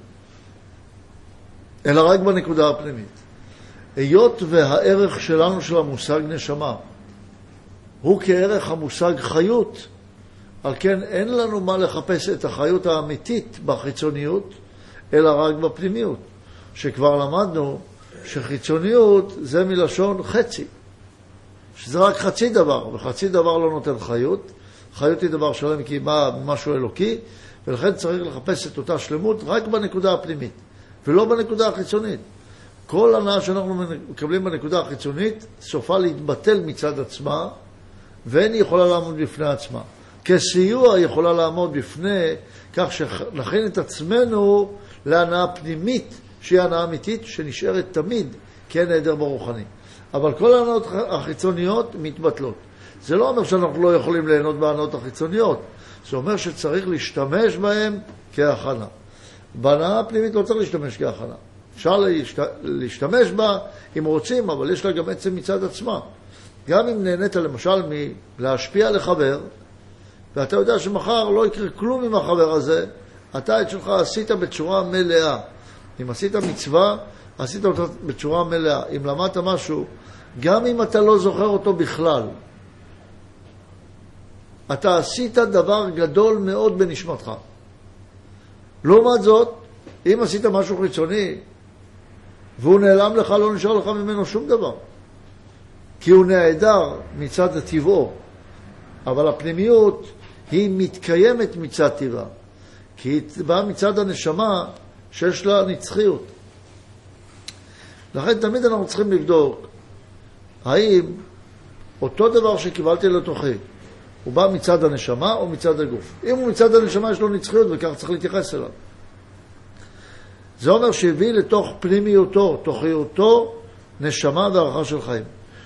אלא רק בנקודה הפנימית. היות והערך שלנו של המושג נשמה הוא כערך המושג חיות, על כן אין לנו מה לחפש את החיות האמיתית בחיצוניות, אלא רק בפנימיות, שכבר למדנו שחיצוניות זה מלשון חצי, שזה רק חצי דבר, וחצי דבר לא נותן חיות. חיות היא דבר שלם כי בא משהו אלוקי, ולכן צריך לחפש את אותה שלמות רק בנקודה הפנימית ולא בנקודה החיצונית. כל הנאה שאנחנו מקבלים בנקודה החיצונית סופה להתבטל מצד עצמה, ואין היא יכולה לעמוד בפני עצמה. כסיוע היא יכולה לעמוד בפני כך שנכין את עצמנו להנאה פנימית שהיא הנאה אמיתית שנשארת תמיד, כן, היעדר ברוחני. אבל כל ההנאות החיצוניות מתבטלות. זה לא אומר שאנחנו לא יכולים ליהנות בהנאות החיצוניות, זה אומר שצריך להשתמש בהם כהכנה. בהנאה הפנימית לא צריך להשתמש כהכנה, אפשר להשתמש בה אם רוצים, אבל יש לה גם עצם מצד עצמה. גם אם נהנית למשל מלהשפיע לחבר, ואתה יודע שמחר לא יקרה כלום עם החבר הזה, אתה את שלך עשית בצורה מלאה. אם עשית מצווה, עשית אותה בצורה מלאה. אם למדת משהו, גם אם אתה לא זוכר אותו בכלל, אתה עשית דבר גדול מאוד בנשמתך. לעומת זאת, אם עשית משהו חיצוני, והוא נעלם לך, לא נשאר לך ממנו שום דבר. כי הוא נעדר מצד הטבעו. אבל הפנימיות היא מתקיימת מצד טבעה. כי היא באה מצד הנשמה שיש לה נצחיות. לכן תמיד אנחנו צריכים לבדוק האם אותו דבר שקיבלתי לתוכי הוא בא מצד הנשמה או מצד הגוף. אם הוא מצד הנשמה יש לו נצחיות וכך צריך להתייחס אליו. זה אומר שהביא לתוך פנימיותו, תוכיותו, נשמה והערכה של חיים.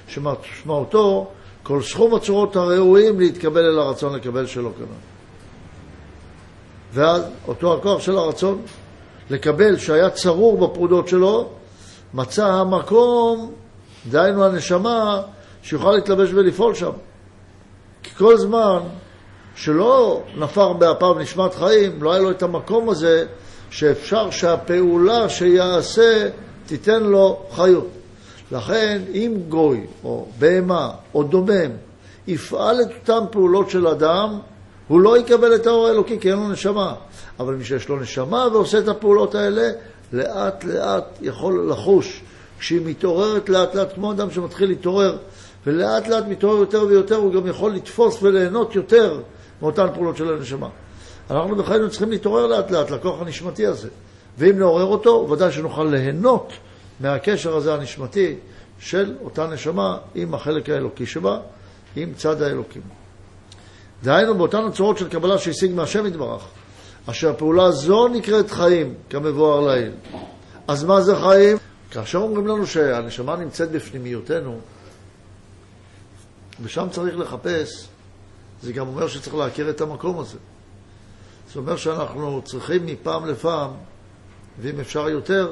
שמשמעותו כל סכום הצורות הראויים להתקבל אל הרצון לקבל שלא כנראה. ואז אותו הכוח של הרצון לקבל שהיה צרור בפרודות שלו, מצא המקום, דהיינו הנשמה, שיוכל להתלבש ולפעול שם. כי כל זמן שלא נפר באפיו נשמת חיים, לא היה לו את המקום הזה שאפשר שהפעולה שיעשה תיתן לו חיות. לכן אם גוי או בהמה או דומם יפעל את אותן פעולות של אדם, הוא לא יקבל את האור האלוקי כי אין לו נשמה. אבל מי שיש לו נשמה ועושה את הפעולות האלה, לאט לאט יכול לחוש כשהיא מתעוררת לאט לאט, כמו אדם שמתחיל להתעורר ולאט לאט מתעורר יותר ויותר, הוא גם יכול לתפוס וליהנות יותר מאותן פעולות של הנשמה. אנחנו בחיינו צריכים להתעורר לאט לאט לכוח הנשמתי הזה, ואם נעורר אותו ודאי שנוכל ליהנות מהקשר הזה הנשמתי של אותה נשמה עם החלק האלוקי שבה, עם צד האלוקים. דהיינו באותן הצורות של קבלה שהשיג מהשם יתברך, אשר הפעולה זו נקראת חיים כמבואר לעיל. אז מה זה חיים? כאשר אומרים לנו שהנשמה נמצאת בפנימיותנו ושם צריך לחפש, זה גם אומר שצריך להכיר את המקום הזה. זה אומר שאנחנו צריכים מפעם לפעם, ואם אפשר יותר,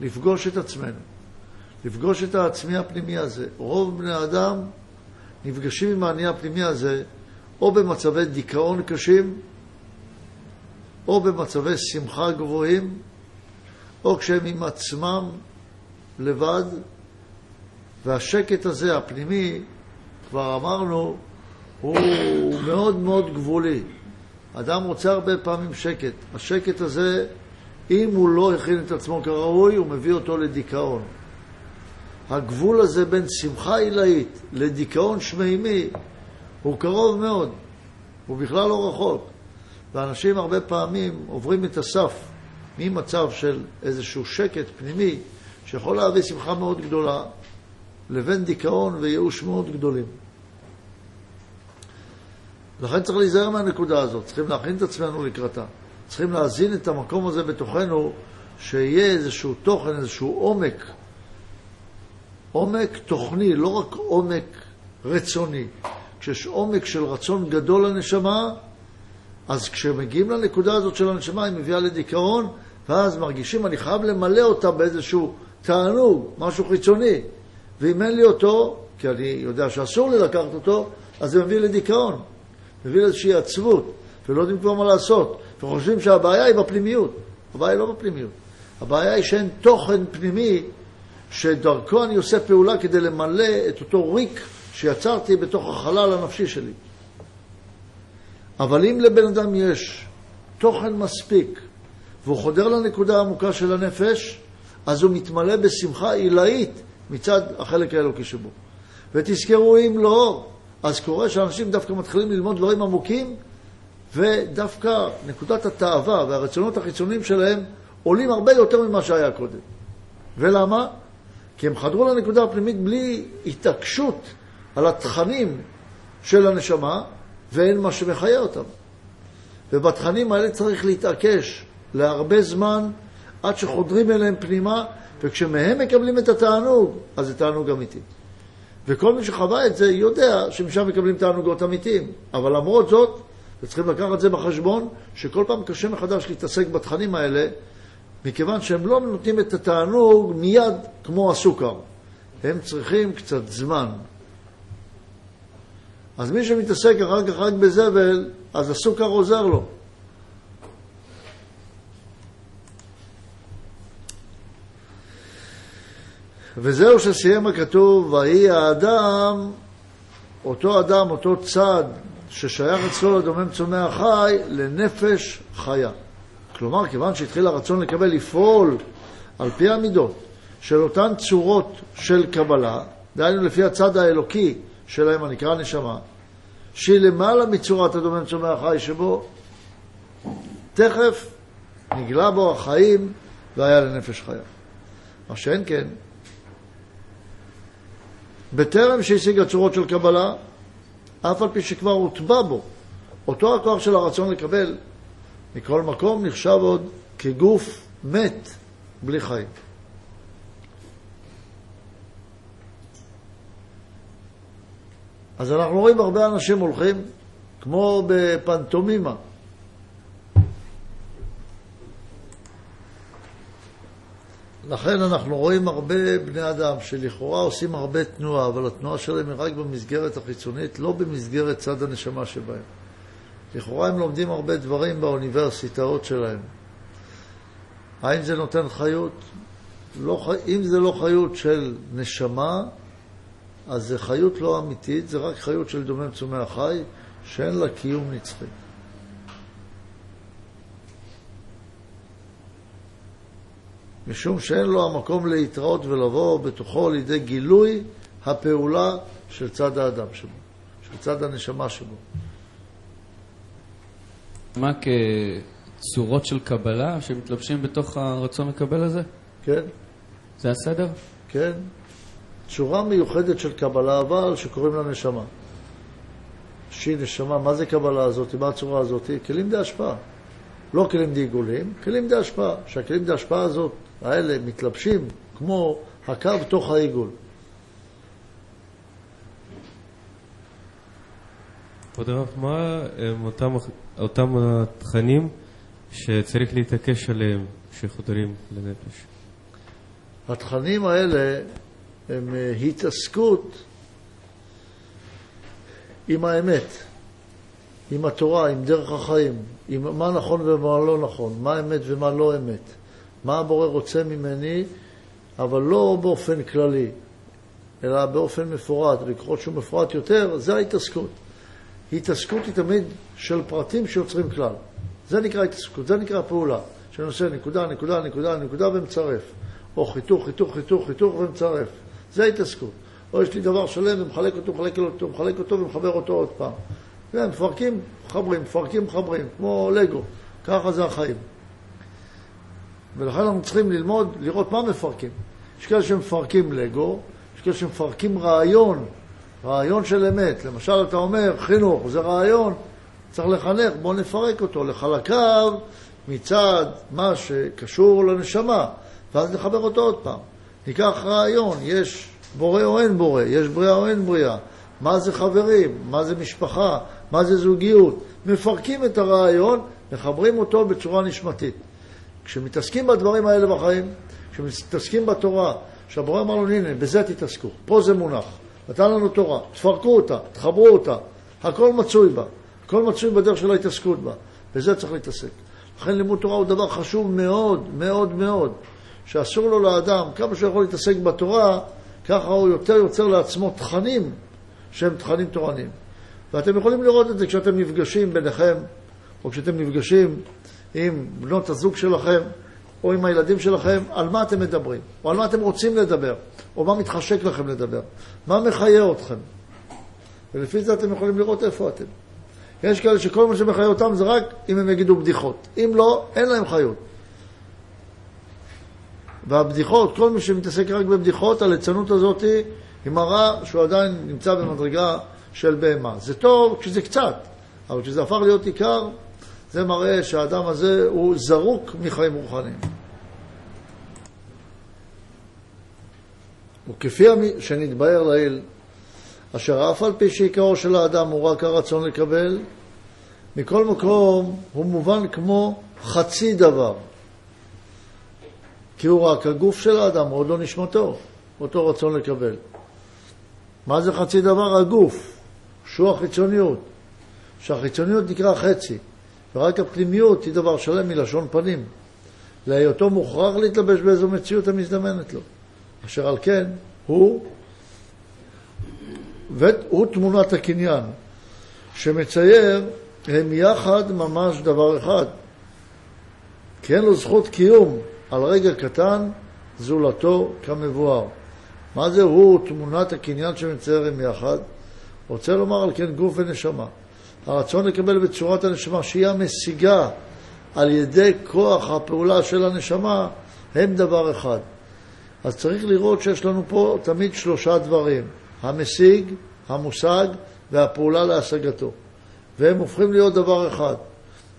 לפגוש את עצמנו, לפגוש את העצמי הפנימי הזה. רוב בני האדם נפגשים עם העני הפנימי הזה או במצבי דיכאון קשים, או במצבי שמחה גבוהים, או כשהם עם עצמם לבד. והשקט הזה הפנימי, כבר אמרנו, הוא מאוד מאוד גבולי. אדם רוצה הרבה פעמים שקט. השקט הזה, אם הוא לא הכין את עצמו כראוי, הוא מביא אותו לדיכאון. הגבול הזה בין שמחה עילאית לדיכאון שמימי הוא קרוב מאוד, הוא בכלל לא רחוק. ואנשים הרבה פעמים עוברים את הסף ממצב של איזשהו שקט פנימי שיכול להביא שמחה מאוד גדולה לבין דיכאון וייאוש מאוד גדולים. לכן צריך להיזהר מהנקודה הזאת, צריכים להכין את עצמנו לקראתה, צריכים להזין את המקום הזה בתוכנו שיהיה איזשהו תוכן, איזשהו עומק, עומק תוכני, לא רק עומק רצוני. כשיש עומק של רצון גדול לנשמה, אז כשמגיעים לנקודה הזאת של הנשמה, היא מביאה לדיכאון, ואז מרגישים, אני חייב למלא אותה באיזשהו תענוג, משהו חיצוני. ואם אין לי אותו, כי אני יודע שאסור לי לקחת אותו, אז זה מביא לדיכאון, מביא לאיזושהי עצבות, ולא יודעים כבר מה לעשות. וחושבים שהבעיה היא בפנימיות. הבעיה היא לא בפנימיות. הבעיה היא שאין תוכן פנימי, שדרכו אני עושה פעולה כדי למלא את אותו ריק שיצרתי בתוך החלל הנפשי שלי. אבל אם לבן אדם יש תוכן מספיק, והוא חודר לנקודה העמוקה של הנפש, אז הוא מתמלא בשמחה עילאית מצד החלק האלוקי שבו. ותזכרו, אם לא, אז קורה שאנשים דווקא מתחילים ללמוד דברים עמוקים, ודווקא נקודת התאווה והרצונות החיצוניים שלהם עולים הרבה יותר ממה שהיה קודם. ולמה? כי הם חדרו לנקודה הפנימית בלי התעקשות על התכנים של הנשמה, ואין מה שמחיה אותם. ובתכנים האלה צריך להתעקש להרבה זמן, עד שחודרים אליהם פנימה, וכשמהם מקבלים את התענוג, אז זה תענוג אמיתי. וכל מי שחווה את זה יודע שמשם מקבלים תענוגות אמיתיים. אבל למרות זאת, וצריכים לקחת את זה בחשבון, שכל פעם קשה מחדש להתעסק בתכנים האלה, מכיוון שהם לא נותנים את התענוג מיד כמו הסוכר. הם צריכים קצת זמן. אז מי שמתעסק אחר כך רק בזבל, אז הסוכר עוזר לו. וזהו שסיים הכתוב, והיא האדם, אותו אדם, אותו צד, ששייך אצלו לדומם צומח חי, לנפש חיה. כלומר, כיוון שהתחיל הרצון לקבל לפעול על פי המידות של אותן צורות של קבלה, דהיינו לפי הצד האלוקי שלהם הנקרא נשמה, שהיא למעלה מצורת הדומם צומח חי שבו, תכף נגלה בו החיים והיה לנפש חיה. מה שאין כן, בטרם שהשיג הצורות של קבלה, אף על פי שכבר הוטבע בו אותו הכוח של הרצון לקבל, מכל מקום נחשב עוד כגוף מת בלי חיים. אז אנחנו רואים הרבה אנשים הולכים כמו בפנטומימה, לכן אנחנו רואים הרבה בני אדם שלכאורה עושים הרבה תנועה, אבל התנועה שלהם היא רק במסגרת החיצונית, לא במסגרת צד הנשמה שבהם. לכאורה הם לומדים הרבה דברים באוניברסיטאות שלהם. האם זה נותן חיות? לא, אם זה לא חיות של נשמה, אז זה חיות לא אמיתית, זה רק חיות של דומם צומח חי, שאין לה קיום נצחי. משום שאין לו המקום להתראות ולבוא בתוכו לידי גילוי הפעולה של צד האדם שבו, של צד הנשמה שבו. מה כצורות של קבלה שמתלבשים בתוך הרצון לקבל הזה? כן. זה הסדר? כן. צורה מיוחדת של קבלה אבל שקוראים לה נשמה. שהיא נשמה, מה זה קבלה הזאת? מה הצורה הזאת? כלים די השפעה. לא כלים די עיגולים, כלים די השפעה. שהכלים די השפעה הזאת האלה מתלבשים כמו הקו תוך העיגול. כבוד הרב, מה הם אותם התכנים שצריך להתעקש עליהם שחודרים לנפש? התכנים האלה הם התעסקות עם האמת, עם התורה, עם דרך החיים, עם מה נכון ומה לא נכון, מה אמת ומה לא אמת, מה הבורא רוצה ממני, אבל לא באופן כללי, אלא באופן מפורט, וככל שהוא מפורט יותר, זה ההתעסקות. התעסקות היא תמיד של פרטים שיוצרים כלל. זה נקרא התעסקות, זה נקרא פעולה, שנושא נקודה, נקודה, נקודה, נקודה ומצרף, או חיתוך, חיתוך, חיתוך, חיתוך ומצרף. זה ההתעסקות. או יש לי דבר שלם ומחלק אותו, מחלק אותו, מחלק אותו ומחבר אותו עוד פעם. מפרקים, חברים, מפרקים, חברים, כמו לגו. ככה זה החיים. ולכן אנחנו צריכים ללמוד, לראות מה מפרקים. יש כאלה שמפרקים לגו, יש כאלה שמפרקים רעיון, רעיון של אמת. למשל, אתה אומר, חינוך, זה רעיון, צריך לחנך, בוא נפרק אותו לחלקיו מצד מה שקשור לנשמה, ואז נחבר אותו עוד פעם. ניקח רעיון, יש בורא או אין בורא, יש בריאה או אין בריאה. מה זה חברים, מה זה משפחה, מה זה זוגיות. מפרקים את הרעיון, מחברים אותו בצורה נשמתית. כשמתעסקים בדברים האלה בחיים, כשמתעסקים בתורה, שהבורא אמר לו, הנה, בזה תתעסקו, פה זה מונח. נתן לנו תורה, תפרקו אותה, תחברו אותה, הכל מצוי בה, הכל מצוי בדרך של ההתעסקות בה, בזה צריך להתעסק. לכן לימוד תורה הוא דבר חשוב מאוד, מאוד מאוד, שאסור לו לאדם, כמה שהוא יכול להתעסק בתורה, ככה הוא יותר יוצר לעצמו תכנים, שהם תכנים תורניים. ואתם יכולים לראות את זה כשאתם נפגשים ביניכם, או כשאתם נפגשים עם בנות הזוג שלכם, או עם הילדים שלכם, על מה אתם מדברים, או על מה אתם רוצים לדבר, או מה מתחשק לכם לדבר, מה מחיה אתכם. ולפי זה אתם יכולים לראות איפה אתם. יש כאלה שכל מה שמחיה אותם זה רק אם הם יגידו בדיחות. אם לא, אין להם חיות. והבדיחות, כל מי שמתעסק רק בבדיחות, הליצנות הזאת היא מראה שהוא עדיין נמצא במדרגה של בהמה. זה טוב כשזה קצת, אבל כשזה הפך להיות עיקר, זה מראה שהאדם הזה הוא זרוק מחיים רוחניים. וכפי שנתבהר לעיל, אשר אף על פי שעיקרו של האדם הוא רק הרצון לקבל, מכל מקום הוא מובן כמו חצי דבר. כי הוא רק הגוף של האדם, עוד לא נשמתו, אותו רצון לקבל. מה זה חצי דבר? הגוף, שהוא החיצוניות, שהחיצוניות נקרא חצי, ורק הפנימיות היא דבר שלם מלשון פנים, להיותו מוכרח להתלבש באיזו מציאות המזדמנת לו, אשר על כן הוא תמונת הקניין, שמצייר הם יחד ממש דבר אחד, כי אין לו זכות קיום על רגע קטן זולתו כמבואר. מה זה הוא תמונת הקניין שמצייר הם יחד? רוצה לומר על כן גוף ונשמה. הרצון לקבל בצורת הנשמה שהיא המשיגה על ידי כוח הפעולה של הנשמה הם דבר אחד. אז צריך לראות שיש לנו פה תמיד שלושה דברים, המשיג, המושג והפעולה להשגתו, והם הופכים להיות דבר אחד.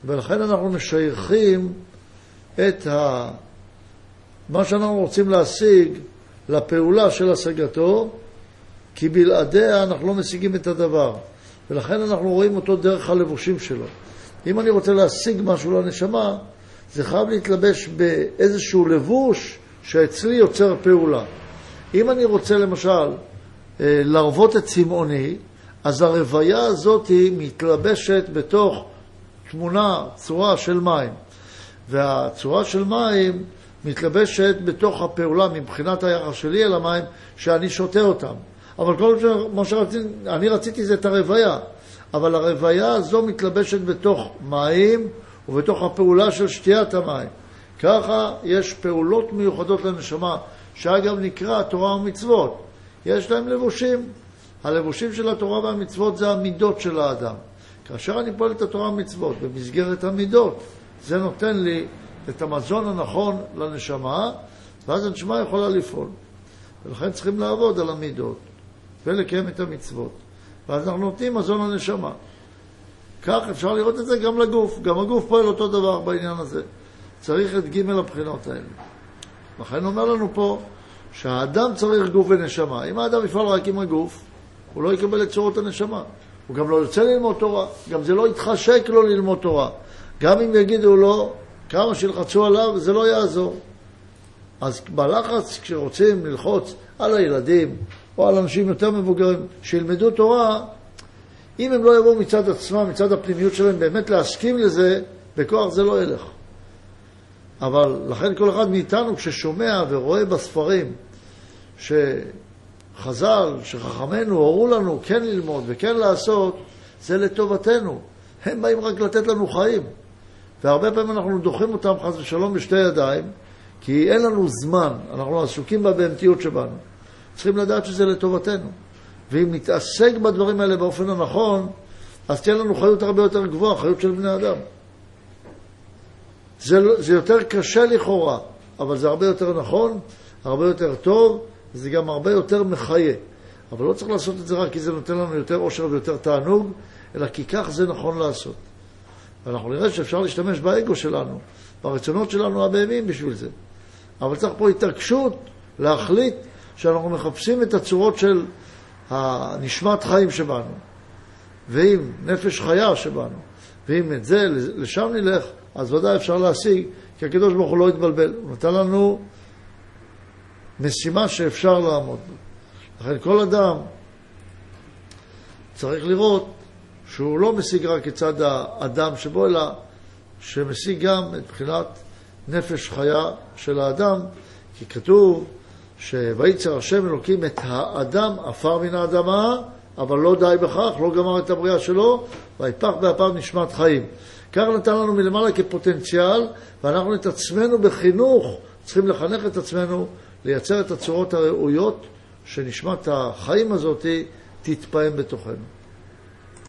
ולכן אנחנו משייכים את מה שאנחנו רוצים להשיג לפעולה של השגתו, כי בלעדיה אנחנו לא משיגים את הדבר, ולכן אנחנו רואים אותו דרך הלבושים שלו. אם אני רוצה להשיג משהו לנשמה, זה חייב להתלבש באיזשהו לבוש שאצלי יוצר פעולה. אם אני רוצה למשל להרוות את צמאוני, אז הרוויה הזאת היא מתלבשת בתוך תמונה, צורה של מים. והצורה של מים מתלבשת בתוך הפעולה מבחינת היחס שלי אל המים שאני שותה אותם. אבל כל מה שאני רציתי זה את הרוויה. אבל הרוויה הזו מתלבשת בתוך מים ובתוך הפעולה של שתיית המים. ככה יש פעולות מיוחדות לנשמה, שאגב נקרא תורה ומצוות. יש להם לבושים. הלבושים של התורה והמצוות זה המידות של האדם. כאשר אני פועל את התורה ומצוות במסגרת המידות, זה נותן לי את המזון הנכון לנשמה, ואז הנשמה יכולה לפעול. ולכן צריכים לעבוד על המידות ולקיים את המצוות. ואז אנחנו נותנים מזון לנשמה. כך אפשר לראות את זה גם לגוף. גם הגוף פועל אותו דבר בעניין הזה. צריך את ג' הבחינות האלה. לכן אומר לנו פה שהאדם צריך גוף ונשמה. אם האדם יפעל רק עם הגוף, הוא לא יקבל את צורות הנשמה. הוא גם לא יוצא ללמוד תורה. גם זה לא יתחשק לו ללמוד תורה. גם אם יגידו לו, כמה שילחצו עליו, זה לא יעזור. אז בלחץ, כשרוצים ללחוץ על הילדים, או על אנשים יותר מבוגרים, שילמדו תורה, אם הם לא יבואו מצד עצמם, מצד הפנימיות שלהם, באמת להסכים לזה, בכוח זה לא ילך. אבל לכן כל אחד מאיתנו, כששומע ורואה בספרים, שחז"ל, שחכמינו, הורו לנו כן ללמוד וכן לעשות, זה לטובתנו. הם באים רק לתת לנו חיים. והרבה פעמים אנחנו דוחים אותם חס ושלום בשתי ידיים, כי אין לנו זמן, אנחנו עסוקים בבהמתיות שבנו. צריכים לדעת שזה לטובתנו. ואם נתעסק בדברים האלה באופן הנכון, אז תהיה לנו חיות הרבה יותר גבוהה, חיות של בני אדם. זה יותר קשה לכאורה, אבל זה הרבה יותר נכון, הרבה יותר טוב, זה גם הרבה יותר מחיה. אבל לא צריך לעשות את זה רק כי זה נותן לנו יותר אושר ויותר תענוג, אלא כי כך זה נכון לעשות. ואנחנו נראה שאפשר להשתמש באגו שלנו, ברצונות שלנו הבהמיים בשביל זה. אבל צריך פה התעקשות להחליט שאנחנו מחפשים את הצורות של הנשמת חיים שבנו, ואם נפש חיה שבנו, ואם את זה לשם נלך, אז ודאי אפשר להשיג, כי הקדוש ברוך הוא לא יתבלבל. הוא נתן לנו משימה שאפשר לעמוד בה. לכן כל אדם צריך לראות שהוא לא משיג רק את צד האדם שבו, אלא שמשיג גם את בחינת נפש חיה של האדם, כי כתוב שויצר השם אלוקים את האדם עפר מן האדמה, אבל לא די בכך, לא גמר את הבריאה שלו, ויפח באפיו נשמת חיים. כך נתן לנו מלמעלה כפוטנציאל, ואנחנו את עצמנו בחינוך צריכים לחנך את עצמנו לייצר את הצורות הראויות שנשמת החיים הזאת תתפעם בתוכנו.